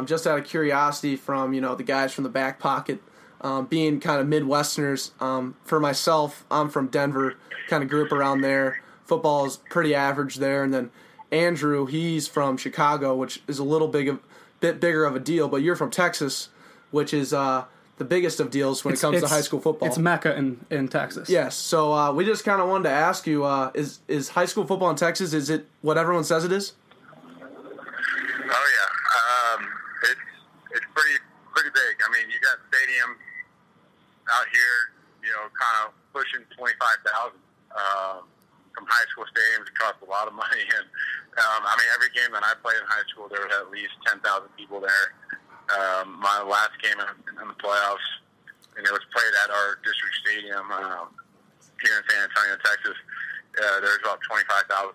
just out of curiosity, from, you know, the guys from the back pocket, being kind of Midwesterners. For myself, I'm from Denver, kind of grew up around there. Football is pretty average there, and then Andrew, he's from Chicago, which is a little bit bigger of a deal, but you're from Texas, which is the biggest of deals when it comes to high school football. It's Mecca in Texas. Yes, so we just kind of wanted to ask you, is high school football in Texas, is it what everyone says it is? Oh, yeah. It's pretty big. I mean, you got stadiums out here, you know, kind of pushing 25,000 from high school stadiums. It costs a lot of money, and I mean, every game that I played in high school, there was at least 10,000 people there. My last game in the playoffs, and it was played at our district stadium here in San Antonio, Texas. There was about 25,000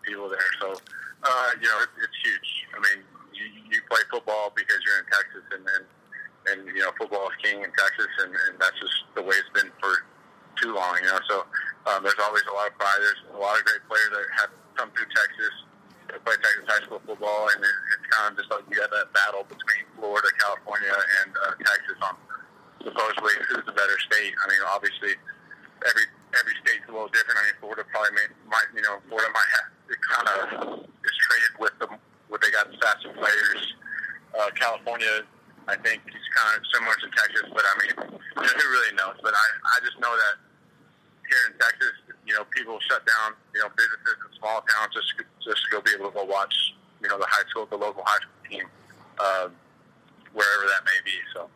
people there, so You know, it's huge. I mean, you play football because you're in Texas, and you know, football is king in Texas, and that's just the way it's been for too long, you know. So there's always a lot of pride. There's a lot of great players that have come through Texas, that play Texas high school football, and it's kind of just like you have that battle between Florida, California, and Texas on supposedly who's the better state. I mean, obviously, every state's a little different. I mean, Florida probably might you know, Florida might have it kind of is traded with them, where they got the faster players. California, I think, is kind of similar to Texas, but I mean, you know, who really knows? But I just know that here in Texas, you know, people shut down, you know, businesses in small towns just to go be able to go watch, you know, the local high school team, wherever that may be. So.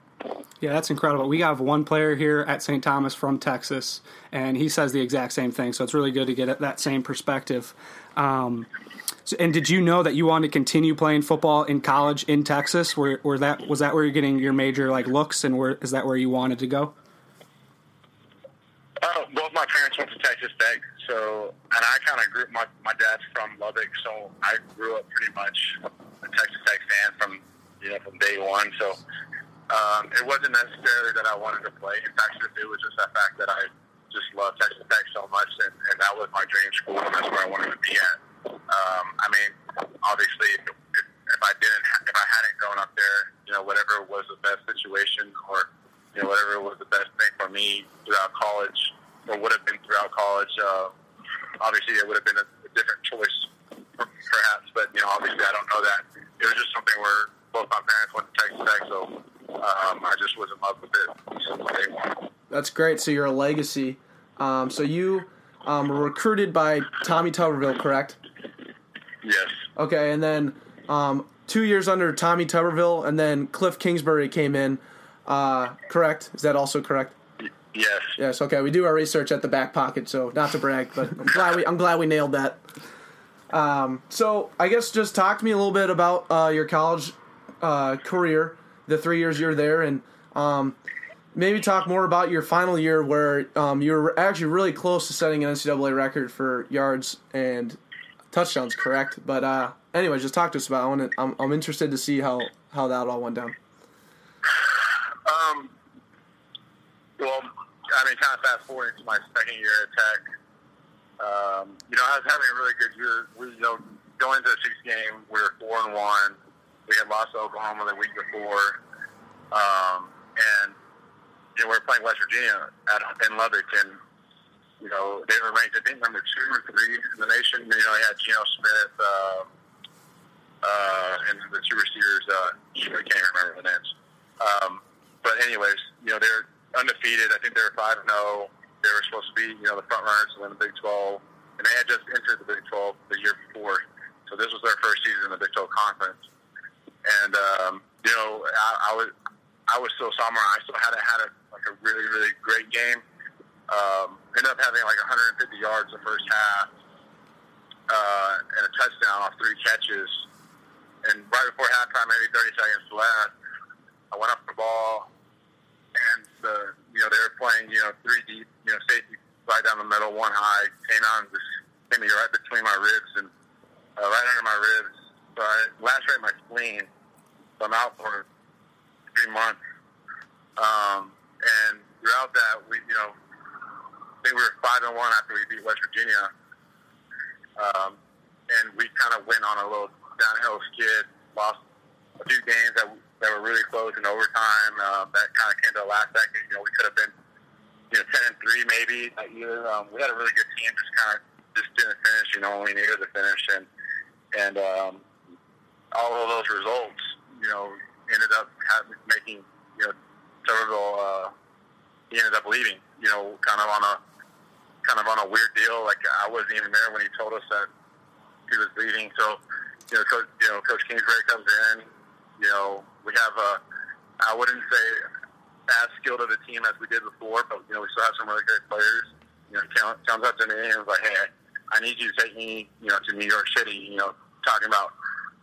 Yeah, that's incredible. We have one player here at St. Thomas from Texas, and he says the exact same thing. So it's really good to get that same perspective. And did you know that you wanted to continue playing football in college in Texas? Was that where you're getting your major like looks, and is that where you wanted to go? Both my parents went to Texas Tech, so and I kind of grew up. My dad's from Lubbock, so I grew up pretty much a Texas Tech fan from day one. So. It wasn't necessarily that I wanted to play in Texas. It was just the fact that I just loved Texas Tech so much, and that was my dream school, and that's where I wanted to be at. I mean, obviously, if I hadn't grown up there, you know, whatever was the best situation, or you know, whatever was the best thing for me throughout college, or would have been throughout college. Obviously, it would have been a different choice, perhaps. But you know, obviously, I don't know that. It was just something where both my parents went to Texas Tech, so. I just was in love with it. That's great. So you're a legacy. So you were recruited by Tommy Tuberville, correct? Yes. Okay, and then 2 years under Tommy Tuberville, and then Kliff Kingsbury came in, correct? Is that also correct? Yes. Yes, okay. We do our research at the Back Pocket, so not to brag, but I'm glad we nailed that. So I guess just talk to me a little bit about your college career. The 3 years you're there, and maybe talk more about your final year where you were actually really close to setting an NCAA record for yards and touchdowns, correct? But anyways, just talk to us about it. I'm interested to see how that all went down. Well, I mean, kind of fast forward into my second year at Tech. You know, I was having a really good year. We, you know, going into the sixth game, we were 4-1. We had lost to Oklahoma the week before, and you know, we were playing West Virginia in Lubbock, and you know, they were ranked, I think, number 2 or 3 in the nation. You know, they had Geno Smith and the two receivers. I can't remember the names. But anyways, you know, they're undefeated. I think they were 5-0. They were supposed to be, you know, the front runners to win the Big 12, and they had just entered the Big 12 the year before. So this was their first season in the Big 12 conference. And you know, I was still sophomore. I still hadn't had a really, really great game. Ended up having like 150 yards the first half and a touchdown off 3 catches. And right before halftime, maybe 30 seconds left, I went up the ball, and you know, they were playing, you know, 3 deep, you know, safety right down the middle, 1 high, came out and just came right between my ribs and right under my ribs. So I lacerated my spleen. So I'm out for 3 months. And throughout that, we, you know, I think we were 5-1 after we beat West Virginia. And we kind of went on a little downhill skid. Lost a few games that were really close in overtime. That kind of came to the last second. You know, we could have been, you know, 10-3 maybe that year. We had a really good team. Just didn't finish. You know, we needed to finish, and all of those results, you know, ended up making, you know, Tuberville, he ended up leaving, you know, kind of on a weird deal. Like, I wasn't even there when he told us that he was leaving. So, you know, Coach Kingsbury comes in, you know, we have I wouldn't say as skilled of a team as we did before, but, you know, we still have some really great players. You know, he comes up to me and was like, hey, I need you to take me, you know, to New York City, you know, talking about,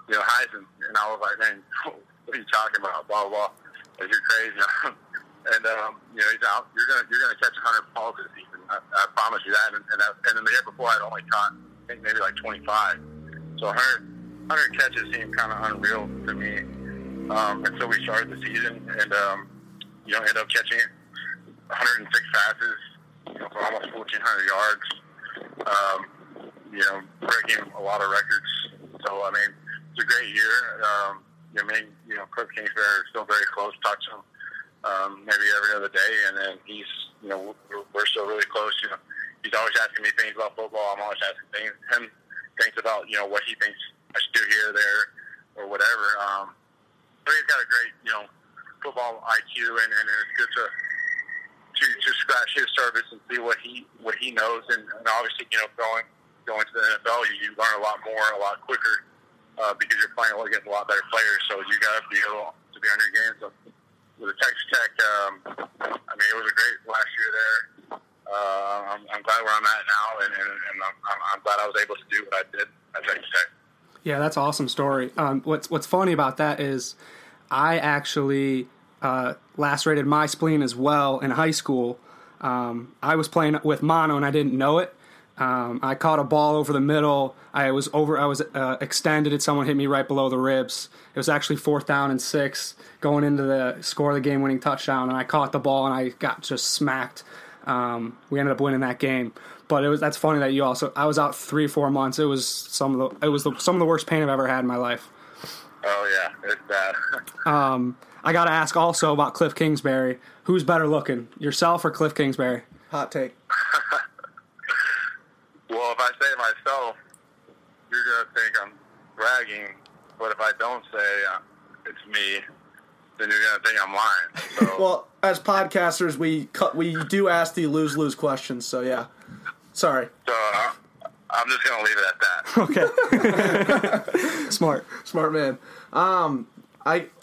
you know, Heisen. And I was like, man, what are you talking about? Blah, blah, blah. You're crazy. And, you know, he's out. You're going to catch 100 balls this season. I promise you that. And the year before, I'd only caught, I think, maybe like 25. So 100 catches seemed kind of unreal to me. And so we started the season and, you know, ended up catching 106 passes, you know, for almost 1,400 yards, you know, breaking a lot of records. So, I mean, it's a great year. You know, you know, Kliff Kingsbury are still very close, touch him maybe every other day. And then he's, you know, we're still really close. You know, he's always asking me things about football. I'm always asking him things about, you know, what he thinks I should do here, there, or whatever. But he's got a great, you know, football IQ, and it's good to scratch his surface and see what he knows. And obviously, you know, going to the NFL, you learn a lot more, a lot quicker, because you're playing against a lot better players. So you got to be able to be on your game. So with the Texas Tech, I mean, it was a great last year there. I'm glad where I'm at now, and I'm glad I was able to do what I did at Texas Tech. Yeah, that's an awesome story. What's funny about that is I actually lacerated my spleen as well in high school. I was playing with mono and I didn't know it. I caught a ball over the middle. I was extended, and someone hit me right below the ribs. It was actually 4th down and 6, going into the score of the game-winning touchdown, and I caught the ball and I got just smacked. We ended up winning that game. But that's funny that you also. I was out 3-4 months. It was some of the worst pain I've ever had in my life. Oh yeah, it's bad. I gotta ask also about Kliff Kingsbury. Who's better looking, yourself or Kliff Kingsbury? Hot take. Well, if I say myself, you're gonna think I'm bragging. But if I don't say it's me, then you're gonna think I'm lying. So. Well, as podcasters, we do ask the lose-lose questions. So yeah. Sorry. So I'm just going to leave it at that. Okay. Smart man. I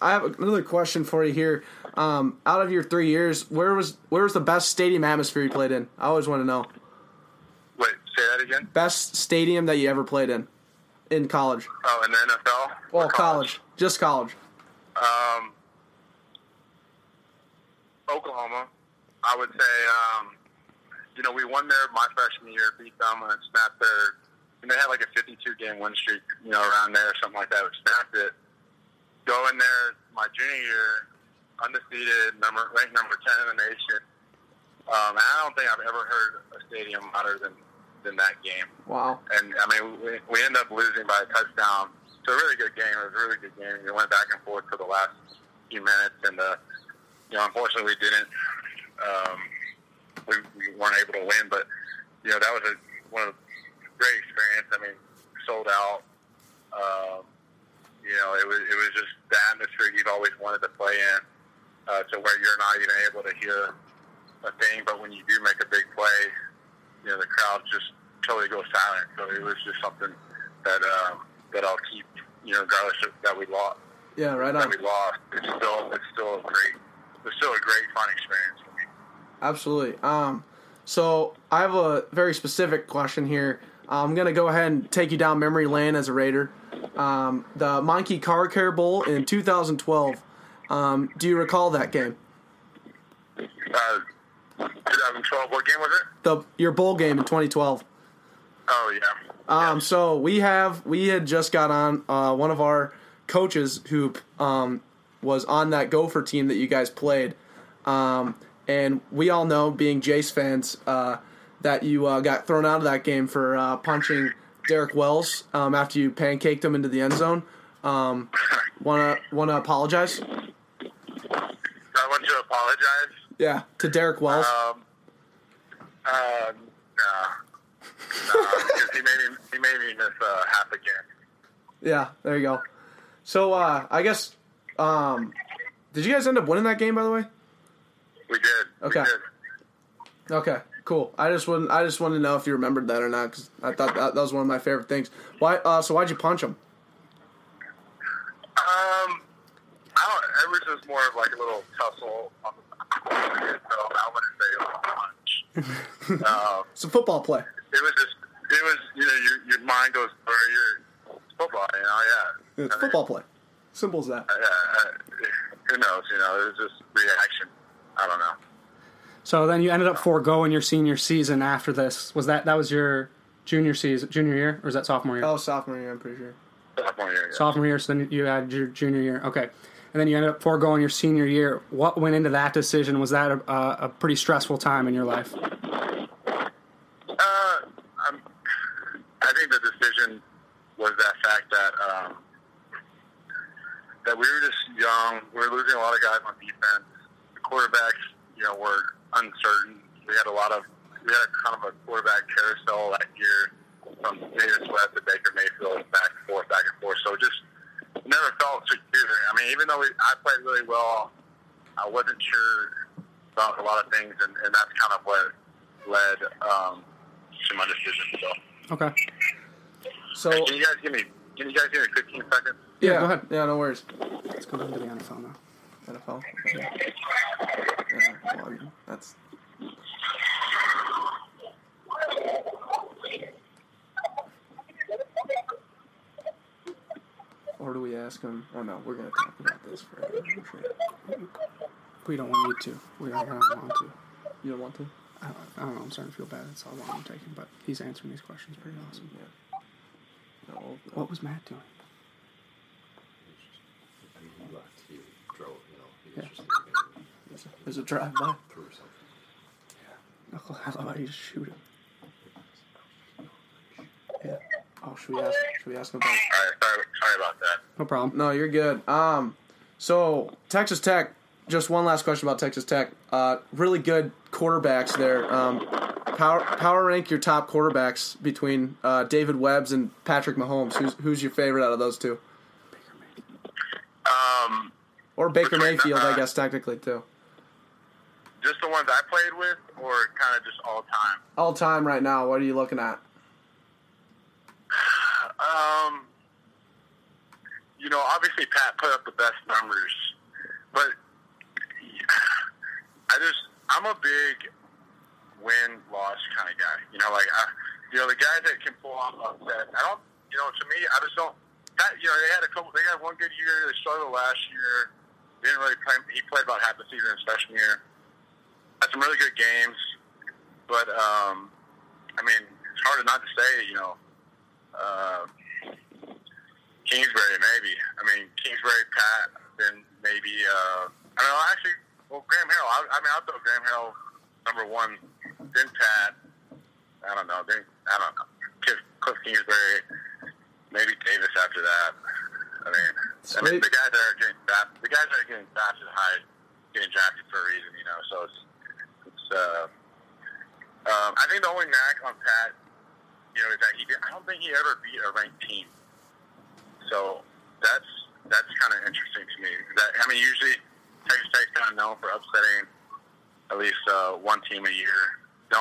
have another question for you here. Out of your 3 years, where was the best stadium atmosphere you played in? I always want to know. Wait, say that again? Best stadium that you ever played in college. Oh, in the NFL? Well, college. Just college. Oklahoma. I would say... you know, we won there my freshman year, beat them, and snapped their – and they had like a 52-game win streak, you know, around there or something like that. We snapped it. Go in there my junior year, undefeated, ranked number 10 in the nation. And I don't think I've ever heard a stadium hotter than that game. Wow. And, I mean, we ended up losing by a touchdown. It's a really good game. It was a really good game. We went back and forth for the last few minutes, and, you know, unfortunately we didn't we weren't able to win, but you know that was one of the great experience. I mean, sold out. You know, it was just the atmosphere you've always wanted to play in, to where you're not even able to hear a thing, but when you do make a big play, you know the crowd just totally goes silent. So it was just something that I'll keep. You know, regardless of that we lost. Yeah, right on. That we lost. It's still a great fun experience. Absolutely. So I have a very specific question here. I'm going to go ahead and take you down memory lane as a Raider. The Monkey Car Care Bowl in 2012. Do you recall that game? 2012, what game was it? Your bowl game in 2012. Oh, yeah. So we had just got on one of our coaches who was on that Gopher team that you guys played. And we all know, being Jace fans, that you got thrown out of that game for punching Derek Wells after you pancaked him into the end zone. Wanna apologize? I want to apologize. Yeah, to Derek Wells. No, because he made me miss half a game. Yeah, there you go. So I guess did you guys end up winning that game? By the way. We did. Okay. Okay. Cool. I just wanted to know if you remembered that or not, because I thought that was one of my favorite things. Why? So why'd you punch him? It was just more of like a little tussle. So I wouldn't say it was a punch. It's a football play. It was. You know, your mind goes where you're football. You know, yeah. It's football play. Simple as that. Yeah. Who knows? You know, it was just reaction. I don't know. So then you ended up foregoing your senior season after this. Was that was your junior year, or is that sophomore year? Oh, sophomore year, I'm pretty sure. Sophomore year, yeah. Sophomore year, so then you had your junior year. Okay. And then you ended up foregoing your senior year. What went into that decision? Was that a pretty stressful time in your life? I think the decision was that fact that that we were just young. We were losing a lot of guys on defense. The quarterbacks, you know, were uncertain. We had a kind of a quarterback carousel that year, from Davis Webb to Baker Mayfield, back and forth. So just never felt secure. I mean, even though I played really well, I wasn't sure about a lot of things, and that's kind of what led to my decision. So okay. So hey, can you guys give me 15 seconds? Yeah, go ahead. Yeah, no worries. Let's go down to the NFL now. NFL. Yeah. Yeah, that's. Or do we ask him? Oh no, we're gonna talk about this forever. We don't want you to. I don't want to. You don't want to? I don't know. I'm starting to feel bad. That's how long I'm taking. But he's answering these questions pretty awesome. Yeah. No. What was Matt doing? I mean, he left. He drove. You know. Yeah. There's a drive by. Through something. Yeah. Oh, I love how you just shoot him. Yeah. Oh, should we ask him about? All right. Sorry about that. No problem. No, you're good. So Texas Tech. Just one last question about Texas Tech. Really good quarterbacks there. Power rank your top quarterbacks between David Webbs and Patrick Mahomes. Who's your favorite out of those two? Or Baker Mayfield, I guess technically too. Just the ones I played with, or kind of just all time. All time right now. What are you looking at? You know, obviously Pat put up the best numbers, but I'm a big win-loss kind of guy. You know, like, the guys that can pull off upset, they had one good year, they struggled last year, didn't really play, he played about half the season in freshman year, had some really good games, but, I mean, it's hard not to say, you know, Kingsbury, maybe. I mean, Kingsbury, Pat, then maybe, Graham Harrell. I'll throw Graham Harrell number one, then Pat, then Kliff Kingsbury, maybe Davis after that. I mean, the guys that are getting drafted, getting drafted for a reason, you know, so it's I think the only knack on Pat, you know, is that I don't think he ever beat a ranked team. So that's kind of interesting to me. Usually Texas Tech's kind of known for upsetting at least one team a year. I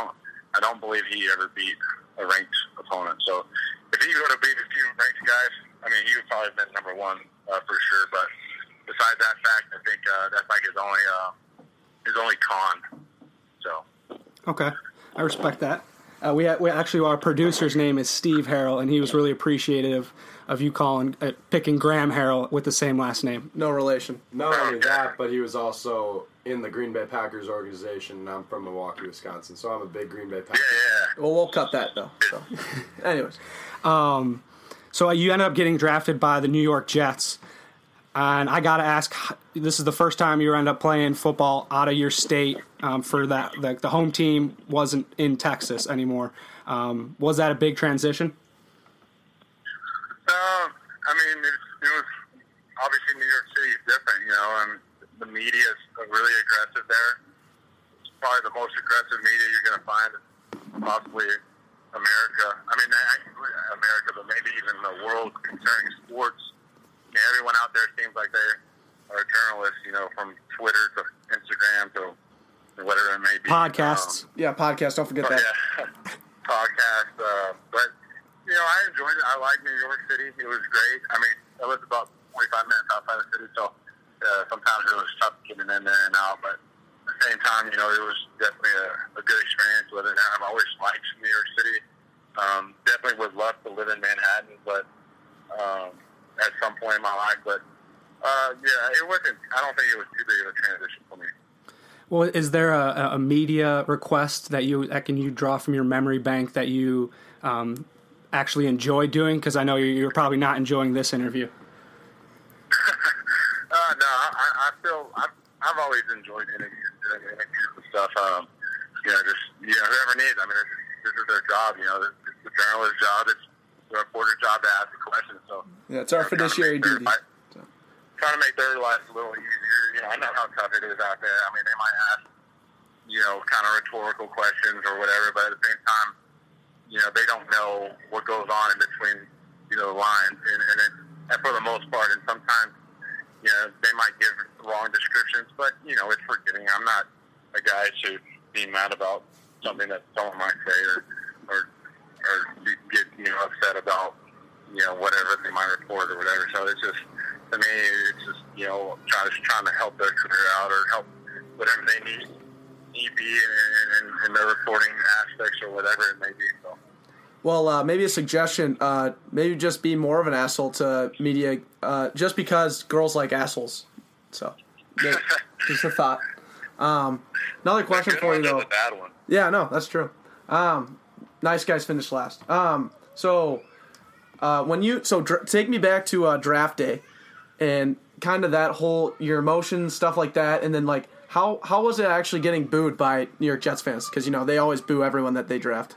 don't believe he ever beat a ranked opponent. So if he would have beat a few ranked guys, I mean, he would probably have been number one for sure. But besides that fact, I think that's like his only con. So okay, I respect that. Our producer's name is Steve Harrell, and he was really appreciative of you calling, picking Graham Harrell with the same last name. No relation. Not only that, but he was also in the Green Bay Packers organization, and I'm from Milwaukee, Wisconsin, so I'm a big Green Bay Packers. Yeah. Well, we'll cut that, though. So. Anyways. So you ended up getting drafted by the New York Jets, and I got to ask, this is the first time you end up playing football out of your state for that. The home team wasn't in Texas anymore. Was that a big transition? I mean, it was obviously New York City is different, you know, and the media is really aggressive there. It's probably the most aggressive media you're going to find, possibly America. I mean, actually America, but maybe even the world concerning sports. I mean, everyone out there seems like they are journalists, you know, from Twitter to Instagram to whatever it may be. Podcasts. Podcasts. Don't forget that. Yeah. Podcasts. But you know, I enjoyed it. I liked New York City. It was great. I mean, I lived about 45 minutes outside the city, so sometimes it was tough getting in there and out. But at the same time, you know, it was definitely a good experience with it. I've always liked New York City. Definitely would love to live in Manhattan, but at some point in my life. But, yeah, it wasn't – I don't think it was too big of a transition for me. Well, is there a media request that you draw from your memory bank that you actually enjoy doing? Because I know you're probably not enjoying this interview. No, I've always enjoyed interviews and stuff. Whoever needs. I mean, this is their job. You know, it's the journalist's job. It's the reporter's job to ask the questions. So yeah, it's our fiduciary duty. Trying to make their lives a little easier. You know, I know how tough it is out there. I mean, they might ask, you know, kind of rhetorical questions or whatever, but at the same time, you know, they don't know what goes on in between, you know, the lines. And for the most part, and sometimes, you know, they might give wrong descriptions, but, you know, it's forgiving. I'm not a guy to be mad about something that someone might say or get, you know, upset about, you know, whatever they might report or whatever. So it's just, to me, it's just, you know, trying to help their career out or help whatever they need be in their reporting aspects or whatever it may be. So. Well, maybe a suggestion, maybe just be more of an asshole to media, just because girls like assholes. So, yeah, just a thought. Another question for you, though. A bad one. Yeah, no, that's true. Nice guys finish last. Take me back to draft day. And kind of that whole, your emotions, stuff like that. And then, like, how was it actually getting booed by New York Jets fans? Because, you know, they always boo everyone that they draft.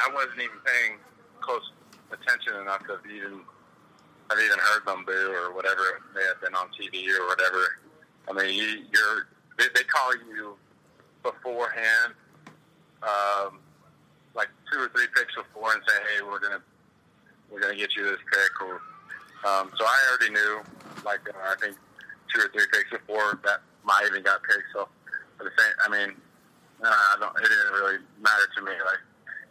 I wasn't even paying close attention enough to have even heard them boo or whatever. They had been on TV or whatever. I mean, they call you beforehand, like two or three picks before and say, hey, we're going to get you this pick. Or, so I already knew, like, I think two or three picks before that I even got picked. So, for the same, I mean, it didn't really matter to me, like,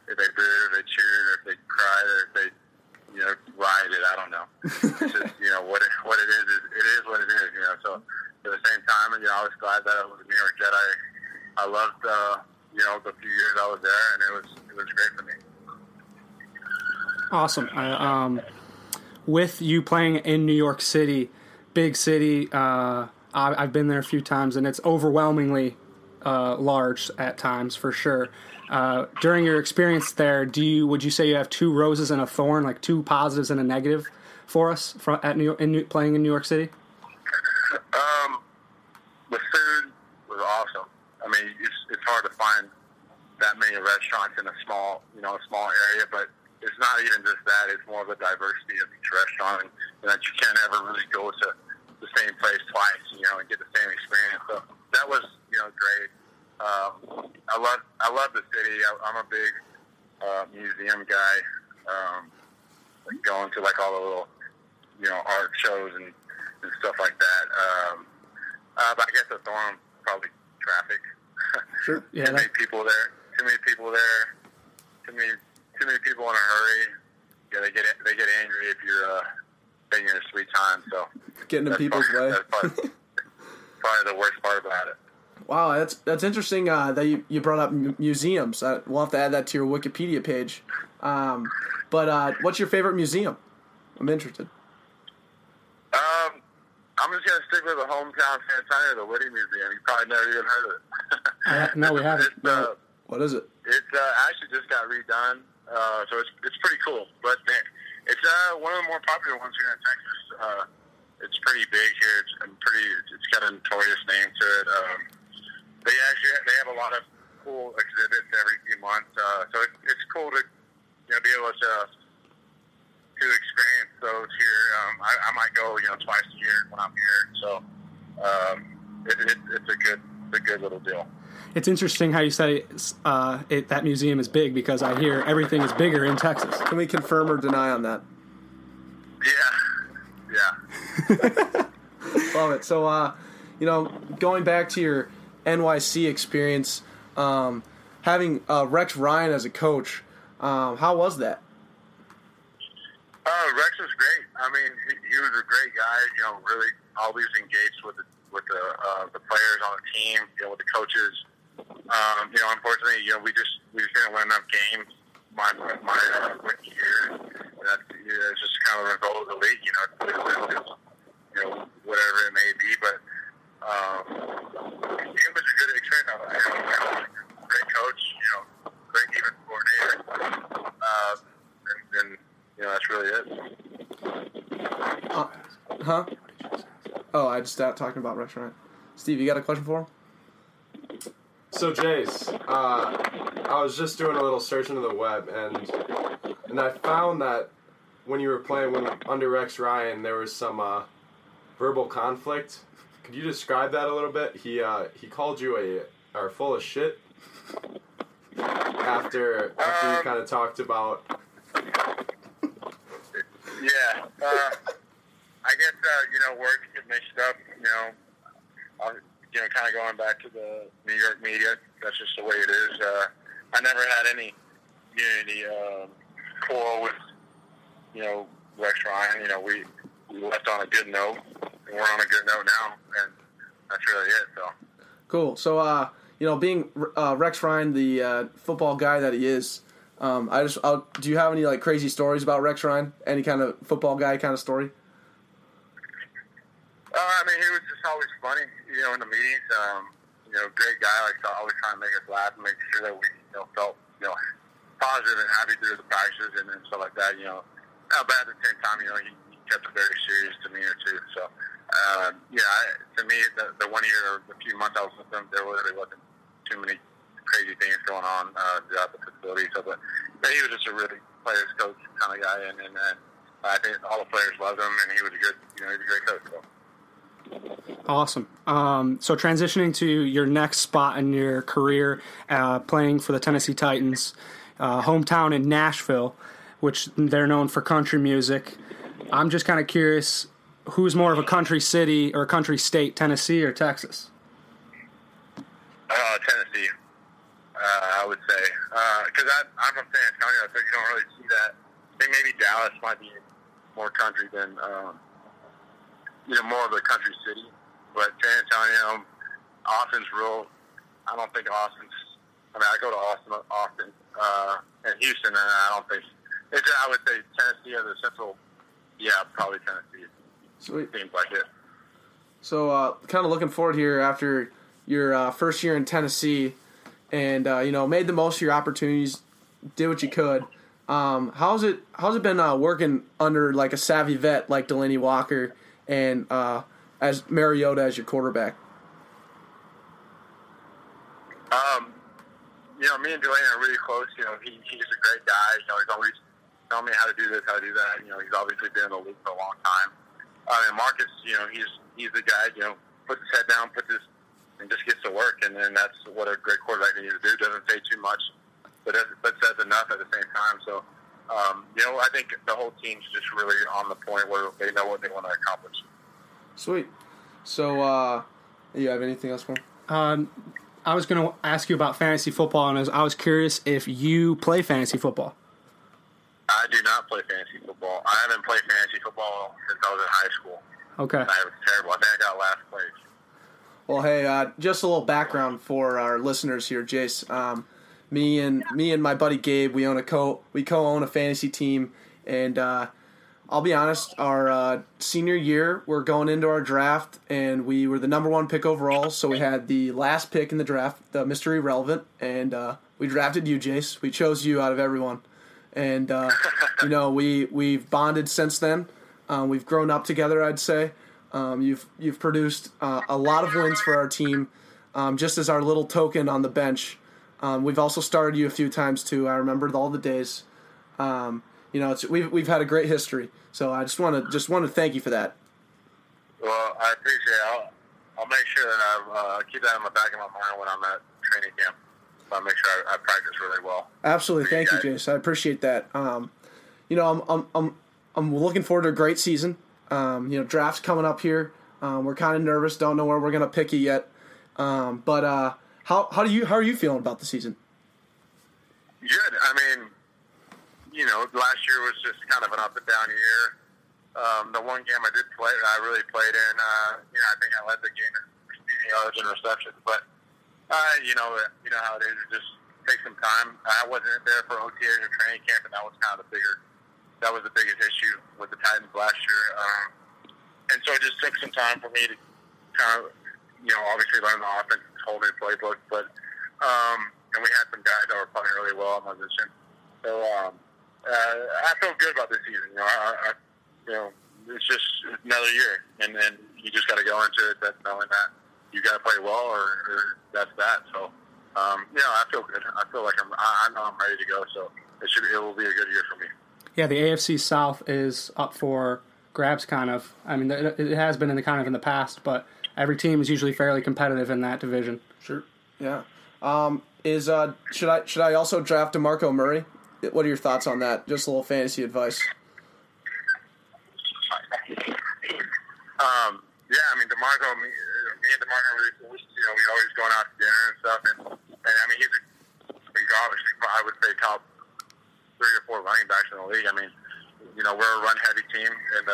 if they booed, if they cheered, or if they cried, or if they, you know, rioted, I don't know. It's just, you know, what it is what it is, you know. So, at the same time, you know, I was glad that I was a New York Jet. I loved, you know, the few years I was there, and it was great for me. Awesome. With you playing in New York City, big city, I've been there a few times, and it's overwhelmingly large at times, for sure. During your experience there, would you say you have two roses and a thorn, like two positives and a negative for us playing in New York City? The food was awesome. I mean, it's hard to find that many restaurants in a small area, but it's not even just that. It's more of a diversity of each restaurant, and that you can't ever really go to the same place twice, you know, and get the same experience. So that was, you know, great. I love the city. I'm a big museum guy. Like going to like all the little, you know, art shows and stuff like that. But I guess the thorn probably traffic. Sure. Yeah. Too many people there. Too many people in a hurry. Yeah, they get angry if you're taking your sweet time. So getting in people's way. That's probably the worst part about it. Wow, that's interesting that you brought up museums. We'll have to add that to your Wikipedia page. But what's your favorite museum? I'm interested. I'm just gonna stick with the hometown San Antonio, the Woody Museum. You probably never even heard of it. No, we haven't. What is it? It's actually just got redone. So it's pretty cool, but man, it's one of the more popular ones here in Texas. It's pretty big here. It's got a notorious name to it. They have a lot of cool exhibits every few months. So it's cool to, you know, be able to experience those here. I might go, you know, twice a year when I'm here. So it's a good little deal. It's interesting how you say that museum is big, because I hear everything is bigger in Texas. Can we confirm or deny on that? Yeah. Love it. So, you know, going back to your NYC experience, having Rex Ryan as a coach, how was that? Rex was great. I mean, he was a great guy, you know, really always engaged with the players on the team, you know, with the coaches. You know, unfortunately, you know, we just didn't win enough games my rookie year. That's, you know, it's just kind of a result of the league, you know. You know, whatever it may be. But it was a good experience. Great coach, great defense coordinator, and that's really it. Huh? Oh, I just stopped talking about Rex Ryan. Steve, you got a question for him? So, Jace, I was just doing a little search into the web, and I found that when you were playing under Rex Ryan, there was some verbal conflict. Could you describe that a little bit? He called you a full of shit after you kind of talked about. Yeah, I guess words get mixed up. Kind of going back to the New York media, that's just the way it is. I never had any community quarrel with, Rex Ryan. We left on a good note, and we're on a good note now, and that's really it. So cool. So, being Rex Ryan, the football guy that he is, do you have any like crazy stories about Rex Ryan? Any kind of football guy kind of story? He was just always funny, in the meetings. Great guy, always trying to make us laugh and make sure that we, felt, positive and happy through the practices and stuff like that, But at the same time, he kept a very serious demeanor, too. So, to me, the 1 year or the few months I was with him, there really wasn't too many crazy things going on throughout the facility. So, but he was just a really players coach kind of guy, and I think all the players loved him, and he was a good, he was a great coach, so. Awesome. So transitioning to your next spot in your career, playing for the Tennessee Titans, hometown in Nashville, which they're known for country music. I'm just kind of curious, who's more of a country city or a country state, Tennessee or Texas? Tennessee, I would say. Because I'm from San Antonio, so you don't really see that. I think maybe Dallas might be more country than more of a country city, but San Antonio, Austin's real. I don't think Austin's. I go to Austin, and Houston, and I don't think it's. I would say Tennessee or the central. Yeah, probably Tennessee. Sweet. Seems like it. So, kind of looking forward here after your first year in Tennessee, and made the most of your opportunities, did what you could. How's it been working under like a savvy vet like Delaney Walker? And as Mariota as your quarterback? Me and Delaney are really close. He's a great guy. He's always telling me how to do this, how to do that. He's obviously been in the league for a long time. And Marcus, he's the guy. Puts his head down, and just gets to work. And then that's what a great quarterback needs to do. Doesn't say too much, but says enough at the same time. So. I think the whole team's just really on the point where they know what they want to accomplish. Sweet. So, you have anything else for me? I was going to ask you about fantasy football, and I was curious if you play fantasy football. I do not play fantasy football. I haven't played fantasy football since I was in high school. Okay. I was terrible. I think I got last place. Well, hey, just a little background for our listeners here, Jace. Me and my buddy Gabe, we co-own a fantasy team, and I'll be honest, our senior year, we're going into our draft, and we were the number one pick overall, so we had the last pick in the draft, the Mr. Irrelevant, and we drafted you, Jace. We chose you out of everyone, and we've bonded since then. We've grown up together, I'd say. You've produced a lot of wins for our team, just as our little token on the bench. We've also started you a few times too. I remembered all the days. We've had a great history. So I just want to thank you for that. Well, I appreciate it. I'll make sure that I keep that in the back of my mind when I'm at training camp. So I'll make sure I practice really well. Absolutely, thank you, Jace. I appreciate that. I'm looking forward to a great season. Draft's coming up here. We're kind of nervous. Don't know where we're gonna pick you yet. How are you feeling about the season? Good. Last year was just kind of an up and down year. The one game I did play, I really played in. I think I led the game in receiving yards and receptions. But you know how it is. It just takes some time. I wasn't there for OTAs or training camp, and that was the biggest issue with the Titans last year. And so it just took some time for me to kind of, you know, obviously learn the offense, whole new playbook. But and we had some guys that were playing really well in my position. So I feel good about this season. You know, I you know, it's just another year, and then you just got to go into it knowing that you got to play well, or that's that. So you know, I feel good. I feel like I know I'm ready to go. So it will be a good year for me. Yeah, the AFC South is up for grabs, kind of. I mean, it has been in the kind of in the past, but every team is usually fairly competitive in that division. Sure. Yeah. Should I also draft DeMarco Murray? What are your thoughts on that? Just a little fantasy advice. Yeah, I mean, DeMarco, me and DeMarco, you know, we always going out to dinner and stuff, and I mean, he's obviously, I would say, top 3 or 4 running backs in the league. I mean, you know, we're a run-heavy team, and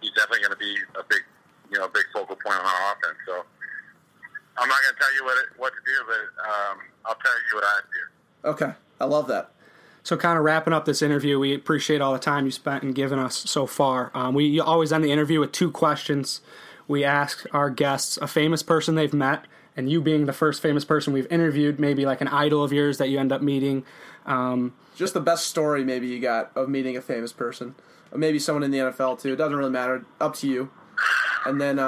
he's definitely going to be a big, you know, big focal point on our offense. So I'm not going to tell you what to do, but I'll tell you what I do. Okay, I love that. So kind of wrapping up this interview, we appreciate all the time you spent and giving us so far. We always end the interview with 2 questions. We ask our guests a famous person they've met, and you being the first famous person we've interviewed, maybe like an idol of yours that you end up meeting. Just the best story maybe you got of meeting a famous person. Or maybe someone in the NFL too. It doesn't really matter. Up to you. And then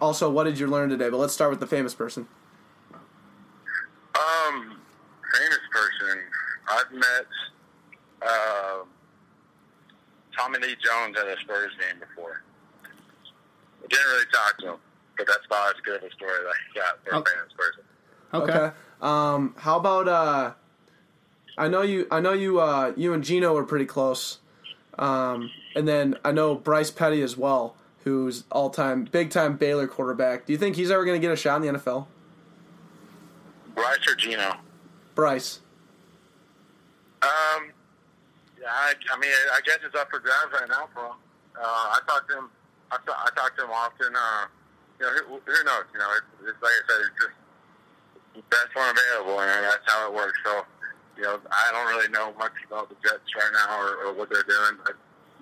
also, what did you learn today? But let's start with the famous person. Famous person. I've met Tommy Lee Jones at a Spurs game before. I didn't really talk to him, but that's about as good of a story that I got for a famous person. Okay. How about I know you you and Gino were pretty close. And then I know Bryce Petty as well, who's all-time, big-time Baylor quarterback. Do you think he's ever going to get a shot in the NFL? Bryce or Gino? Bryce. I guess it's up for grabs right now for him. I talk to him often. You know, who knows? You know, it's like I said, it's just the best one available, and that's how it works. So, you know, I don't really know much about the Jets right now or what they're doing, but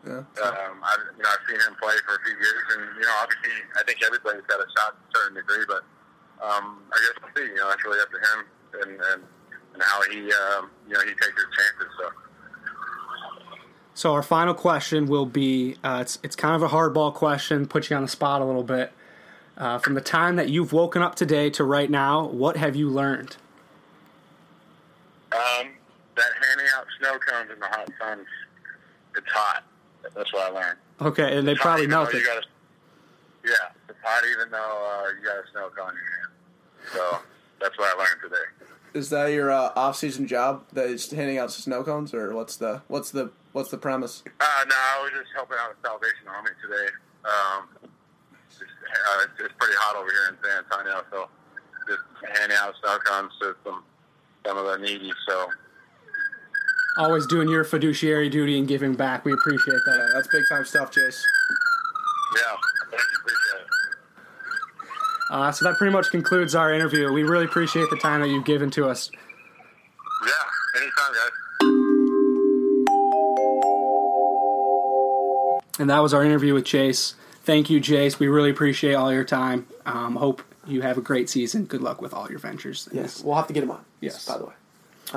yeah. I've seen him play for a few years, and you know, obviously, I think everybody's got a shot to a certain degree, but I guess we'll see. You know, that's really up to him and how he you know, he takes his chances. So our final question will be it's kind of a hardball question, put you on the spot a little bit. From the time that you've woken up today to right now, what have you learned? That handing out snow cones in the hot sun, it's hot. That's what I learned. Okay, and they it's probably melted. Yeah, it's hot even though you got a snow cone in your hand. So that's what I learned today. Is that your off-season job? That is handing out snow cones, or what's the premise? No, I was just helping out the Salvation Army today. It's pretty hot over here in San Antonio, so just handing out snow cones to some of the needy. So. Always doing your fiduciary duty and giving back. We appreciate that. Yeah, that's big-time stuff, Jace. Yeah, thank you. Appreciate it. So that pretty much concludes our interview. We really appreciate the time that you've given to us. Yeah, anytime, guys. And that was our interview with Jace. Thank you, Jace. We really appreciate all your time. Hope you have a great season. Good luck with all your ventures. Yes, we'll have to get him on. Yes, by the way.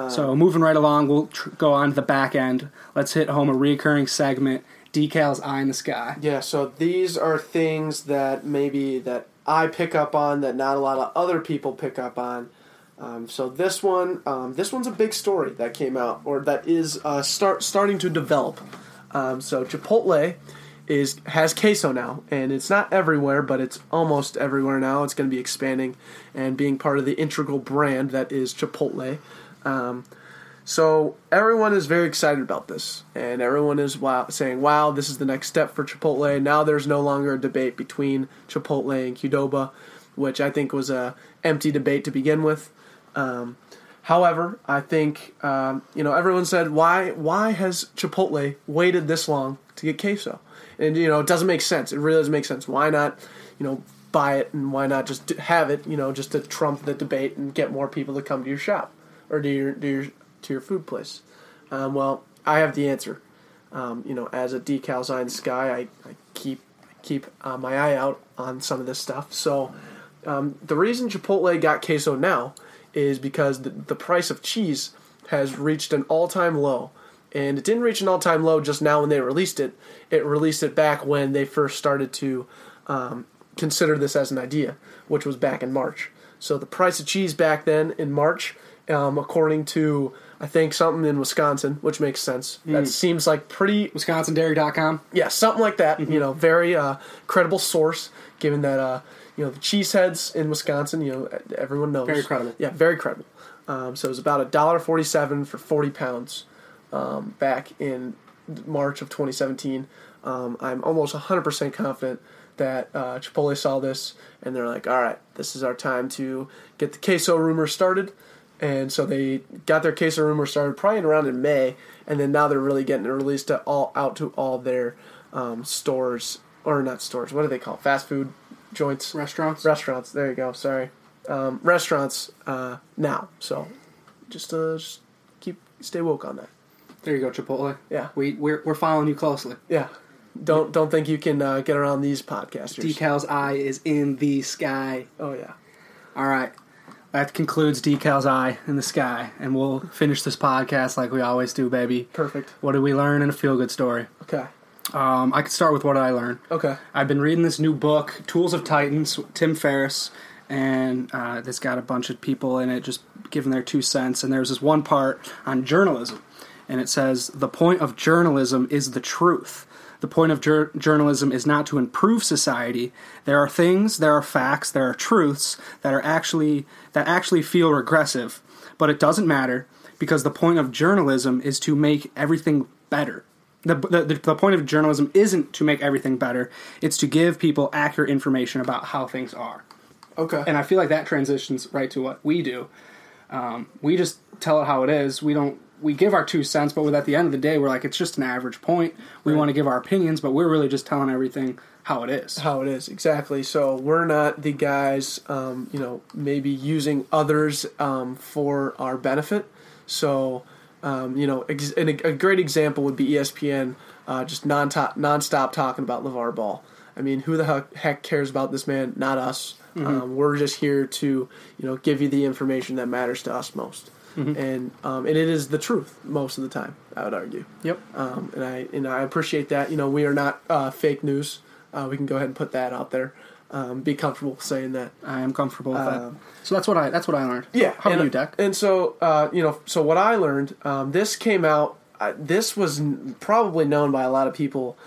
So moving right along, we'll go on to the back end. Let's hit home a recurring segment, Decal's Eye in the Sky. Yeah, so these are things that maybe that I pick up on that not a lot of other people pick up on. So this one's a big story that came out, or that is starting to develop. So Chipotle has queso now, and it's not everywhere, but it's almost everywhere now. It's going to be expanding and being part of the integral brand that is Chipotle. So everyone is very excited about this, and everyone is saying, wow, this is the next step for Chipotle. Now there's no longer a debate between Chipotle and Qdoba, which I think was a empty debate to begin with. However, I think, you know, everyone said, why has Chipotle waited this long to get queso? And, you know, it doesn't make sense. It really doesn't make sense. Why not, you know, buy it, and why not just have it, you know, just to trump the debate and get more people to come to your shop? Or to your food place? Well, I have the answer. You know, as a Decal's Eye in the Sky, I keep keep my eye out on some of this stuff. So the reason Chipotle got queso now is because the price of cheese has reached an all-time low. And it didn't reach an all-time low just now when they released it. It released it back when they first started to consider this as an idea, which was back in March. So the price of cheese back then in March, according to, I think, something in Wisconsin, which makes sense. That seems like pretty... WisconsinDairy.com? Yeah, something like that. Mm-hmm. You know, very credible source, given that, you know, the cheeseheads in Wisconsin, you know, everyone knows. Very credible. Yeah, very credible. So it was about $1.47 for 40 pounds. Back in March of 2017. I'm almost 100% confident that Chipotle saw this, and they're like, all right, this is our time to get the queso rumor started. And so they got their queso rumor started probably around in May, and then now they're really getting it released to all, out to all their stores, or not stores, what do they call it? Fast food joints? Restaurants. Restaurants, there you go, sorry. Restaurants now. So just keep stay woke on that. There you go, Chipotle. Yeah, we're following you closely. Yeah, don't think you can get around these podcasters. Decal's eye is in the sky. Oh yeah. All right, that concludes Decal's eye in the sky, and we'll finish this podcast like we always do, baby. Perfect. What did we learn in a feel good story? Okay. I could start with what did I learn. Okay. I've been reading this new book, Tools of Titans, Tim Ferriss, and it's got a bunch of people in it just giving their 2 cents. And there's this one part on journalism. And it says, the point of journalism is the truth. The point of journalism is not to improve society. There are things, there are facts, there are truths that are actually feel regressive. But it doesn't matter, because the point of journalism is to make everything better. The point of journalism isn't to make everything better. It's to give people accurate information about how things are. Okay. And I feel like that transitions right to what we do. We just tell it how it is. We give our 2 cents, but at the end of the day, we're like, it's just an average point. We want to give our opinions, but we're really just telling everything how it is. How it is, exactly. So we're not the guys, you know, maybe using others for our benefit. So, you know, a great example would be ESPN just nonstop talking about LeVar Ball. I mean, who the heck cares about this man? Not us. Mm-hmm. We're just here to, you know, give you the information that matters to us most. Mm-hmm. And it is the truth most of the time, I would argue. Yep. And I appreciate that. You know, we are not fake news. We can go ahead and put that out there. Be comfortable saying that. I am comfortable with that. So that's what I learned. Yeah. How about you, Deck? And so you know, so what I learned. This came out. This was probably known by a lot of people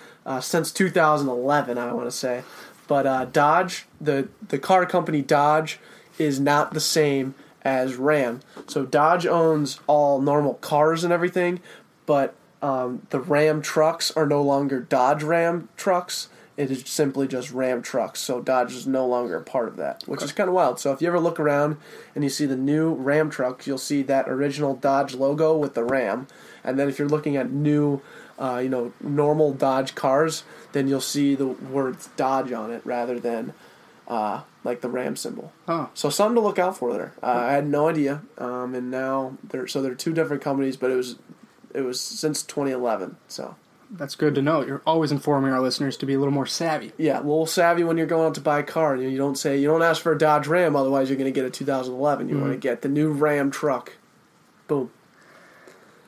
since 2011. I want to say, but Dodge, the car company Dodge, is not the same as Ram. So Dodge owns all normal cars and everything, but the Ram trucks are no longer Dodge Ram trucks. It is simply just Ram trucks. So Dodge is no longer a part of that, which is kind of wild. So if you ever look around and you see the new Ram truck, you'll see that original Dodge logo with the Ram. And then if you're looking at new, you know, normal Dodge cars, then you'll see the words Dodge on it rather than like the Ram symbol. Huh. So something to look out for there. I had no idea. And now they're two different companies, but it was since 2011. So that's good to know. You're always informing our listeners to be a little more savvy. Yeah, a little savvy when you're going out to buy a car. And you don't ask for a Dodge Ram, otherwise you're going to get a 2011. You want to get the new Ram truck. Boom.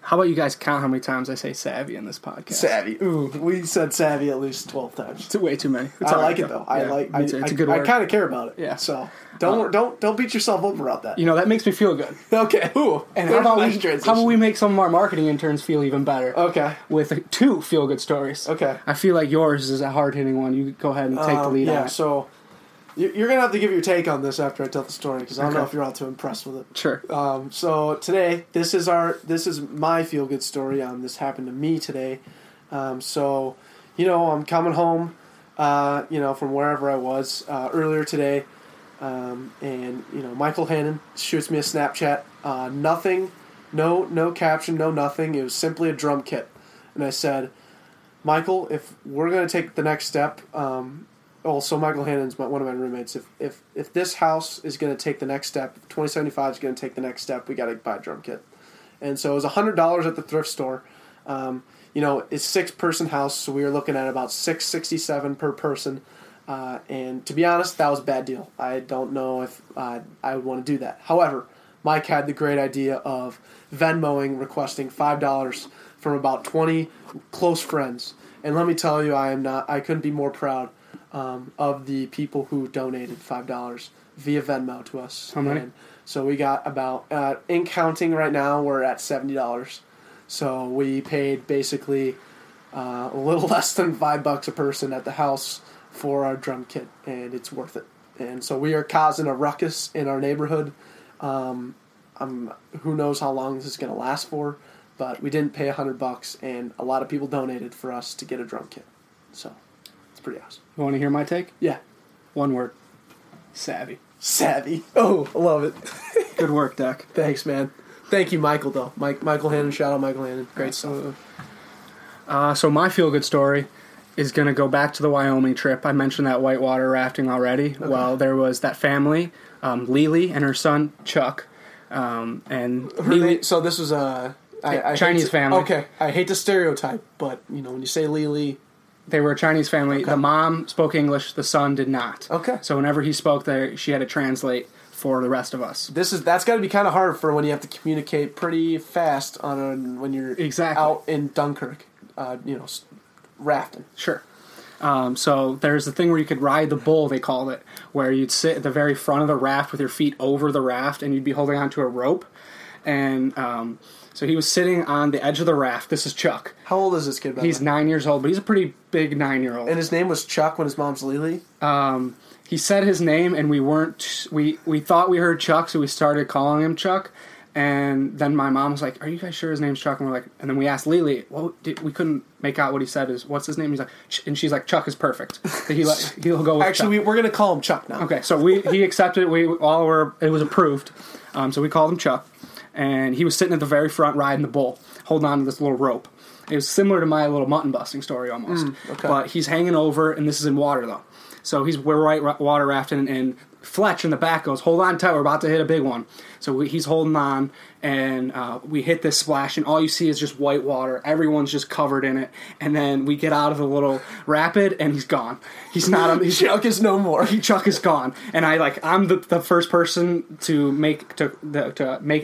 How about you guys count how many times I say savvy in this podcast? Savvy. Ooh, we said savvy at least 12 times. It's way too many. I like it, though. Yeah, it's a good word. I kind of care about it. Yeah. So don't beat yourself up about that. You know, that makes me feel good. Okay. Ooh. And how about we make some of our marketing interns feel even better? Okay. With 2 feel-good stories. Okay. I feel like yours is a hard-hitting one. You go ahead and take the lead on. Yeah, so you're going to have to give your take on this after I tell the story, because I don't know if you're all too impressed with it. Sure. So today, this is my feel-good story. This happened to me today. So, you know, I'm coming home, you know, from wherever I was earlier today. And, you know, Michael Hannon shoots me a Snapchat. Nothing, no caption, no nothing. It was simply a drum kit. And I said, Michael, if we're going to take the next step, so Michael Hannon's one of my roommates. If this house is going to take the next step, if 2075 is going to take the next step, we got to buy a drum kit. And so it was $100 at the thrift store. You know, it's six-person house, so we were looking at about $667 per person. And to be honest, that was a bad deal. I don't know if I would want to do that. However, Mike had the great idea of Venmoing, requesting $5 from about 20 close friends. And let me tell you, I couldn't be more proud of the people who donated $5 via Venmo to us. How many? And so we got about, in counting right now, we're at $70. So we paid basically a little less than $5 a person at the house for our drum kit, and it's worth it. And so we are causing a ruckus in our neighborhood. Who knows how long this is going to last for, but we didn't pay $100, and a lot of people donated for us to get a drum kit. So it's pretty awesome. You want to hear my take? Yeah. One word. Savvy. Savvy. Oh, I love it. Good work, Doc. Thanks, man. Thank you, Michael, though. Michael Hannon. Shout out Michael Hannon. Great stuff. So my feel-good story is going to go back to the Wyoming trip. I mentioned that whitewater rafting already. Okay. Well, there was that family, Lily and her son, Chuck. And Lily, so this was a Chinese family. Okay. I hate to stereotype, but, you know, when you say Lily, they were a Chinese family. Okay. The mom spoke English. The son did not. Okay. So whenever he spoke, she had to translate for the rest of us. That's got to be kind of hard for when you have to communicate pretty fast when you're out in Dunkirk, rafting. Sure. So there's the thing where you could ride the bull, they called it, where you'd sit at the very front of the raft with your feet over the raft, and you'd be holding onto a rope. And so he was sitting on the edge of the raft. This is Chuck. How old is this kid, by the way? He's 9 years old, but he's a pretty big 9-year-old. And his name was Chuck when his mom's Lily? He said his name, and we thought we heard Chuck, so we started calling him Chuck. And then my mom was like, "Are you guys sure his name's Chuck?" And we're like, and then we asked Lily, "Well, we couldn't make out what he said. What's his name?" He's like, and she's like, "Chuck is perfect. He'll go with." Actually, Chuck. We're gonna call him Chuck now. Okay, so he accepted it. It was approved. So we called him Chuck, and he was sitting at the very front, riding the bull, holding on to this little rope. It was similar to my little mutton busting story almost, okay. But he's hanging over, and this is in water though. So we're right water rafting, and Fletch in the back goes, "Hold on tight, we're about to hit a big one." So he's holding on, and we hit this splash, and all you see is just white water. Everyone's just covered in it, and then we get out of the little rapid, and he's gone. He's not on. Chuck is no more. Chuck is gone, and I'm the first person to make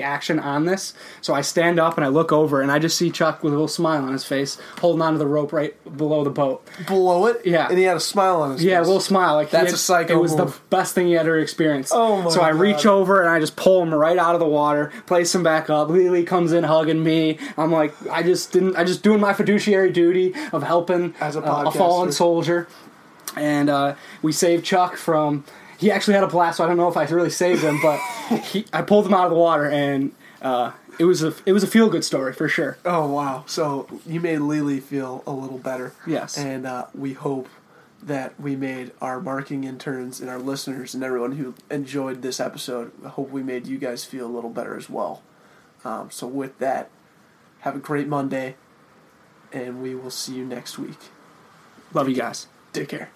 action on this. So I stand up and I look over, and I just see Chuck with a little smile on his face, holding onto the rope right below the boat. Below it, yeah. And he had a smile on his face. Yeah, a little smile. That's a psycho. It was the best thing he had ever experienced. Oh my! So I reach over and I just pull him right out of the water, place him back up. Lily comes in hugging me. I'm like, I just doing my fiduciary duty of helping as a fallen soldier. And we saved Chuck from, he actually had a blast, so I don't know if I really saved him, but I pulled him out of the water, and it was a feel-good story for sure. Oh, wow. So you made Lily feel a little better. Yes. And we hope that we made our marketing interns and our listeners and everyone who enjoyed this episode, I hope we made you guys feel a little better as well. So with that, have a great Monday, and we will see you next week. Love you guys. Take care.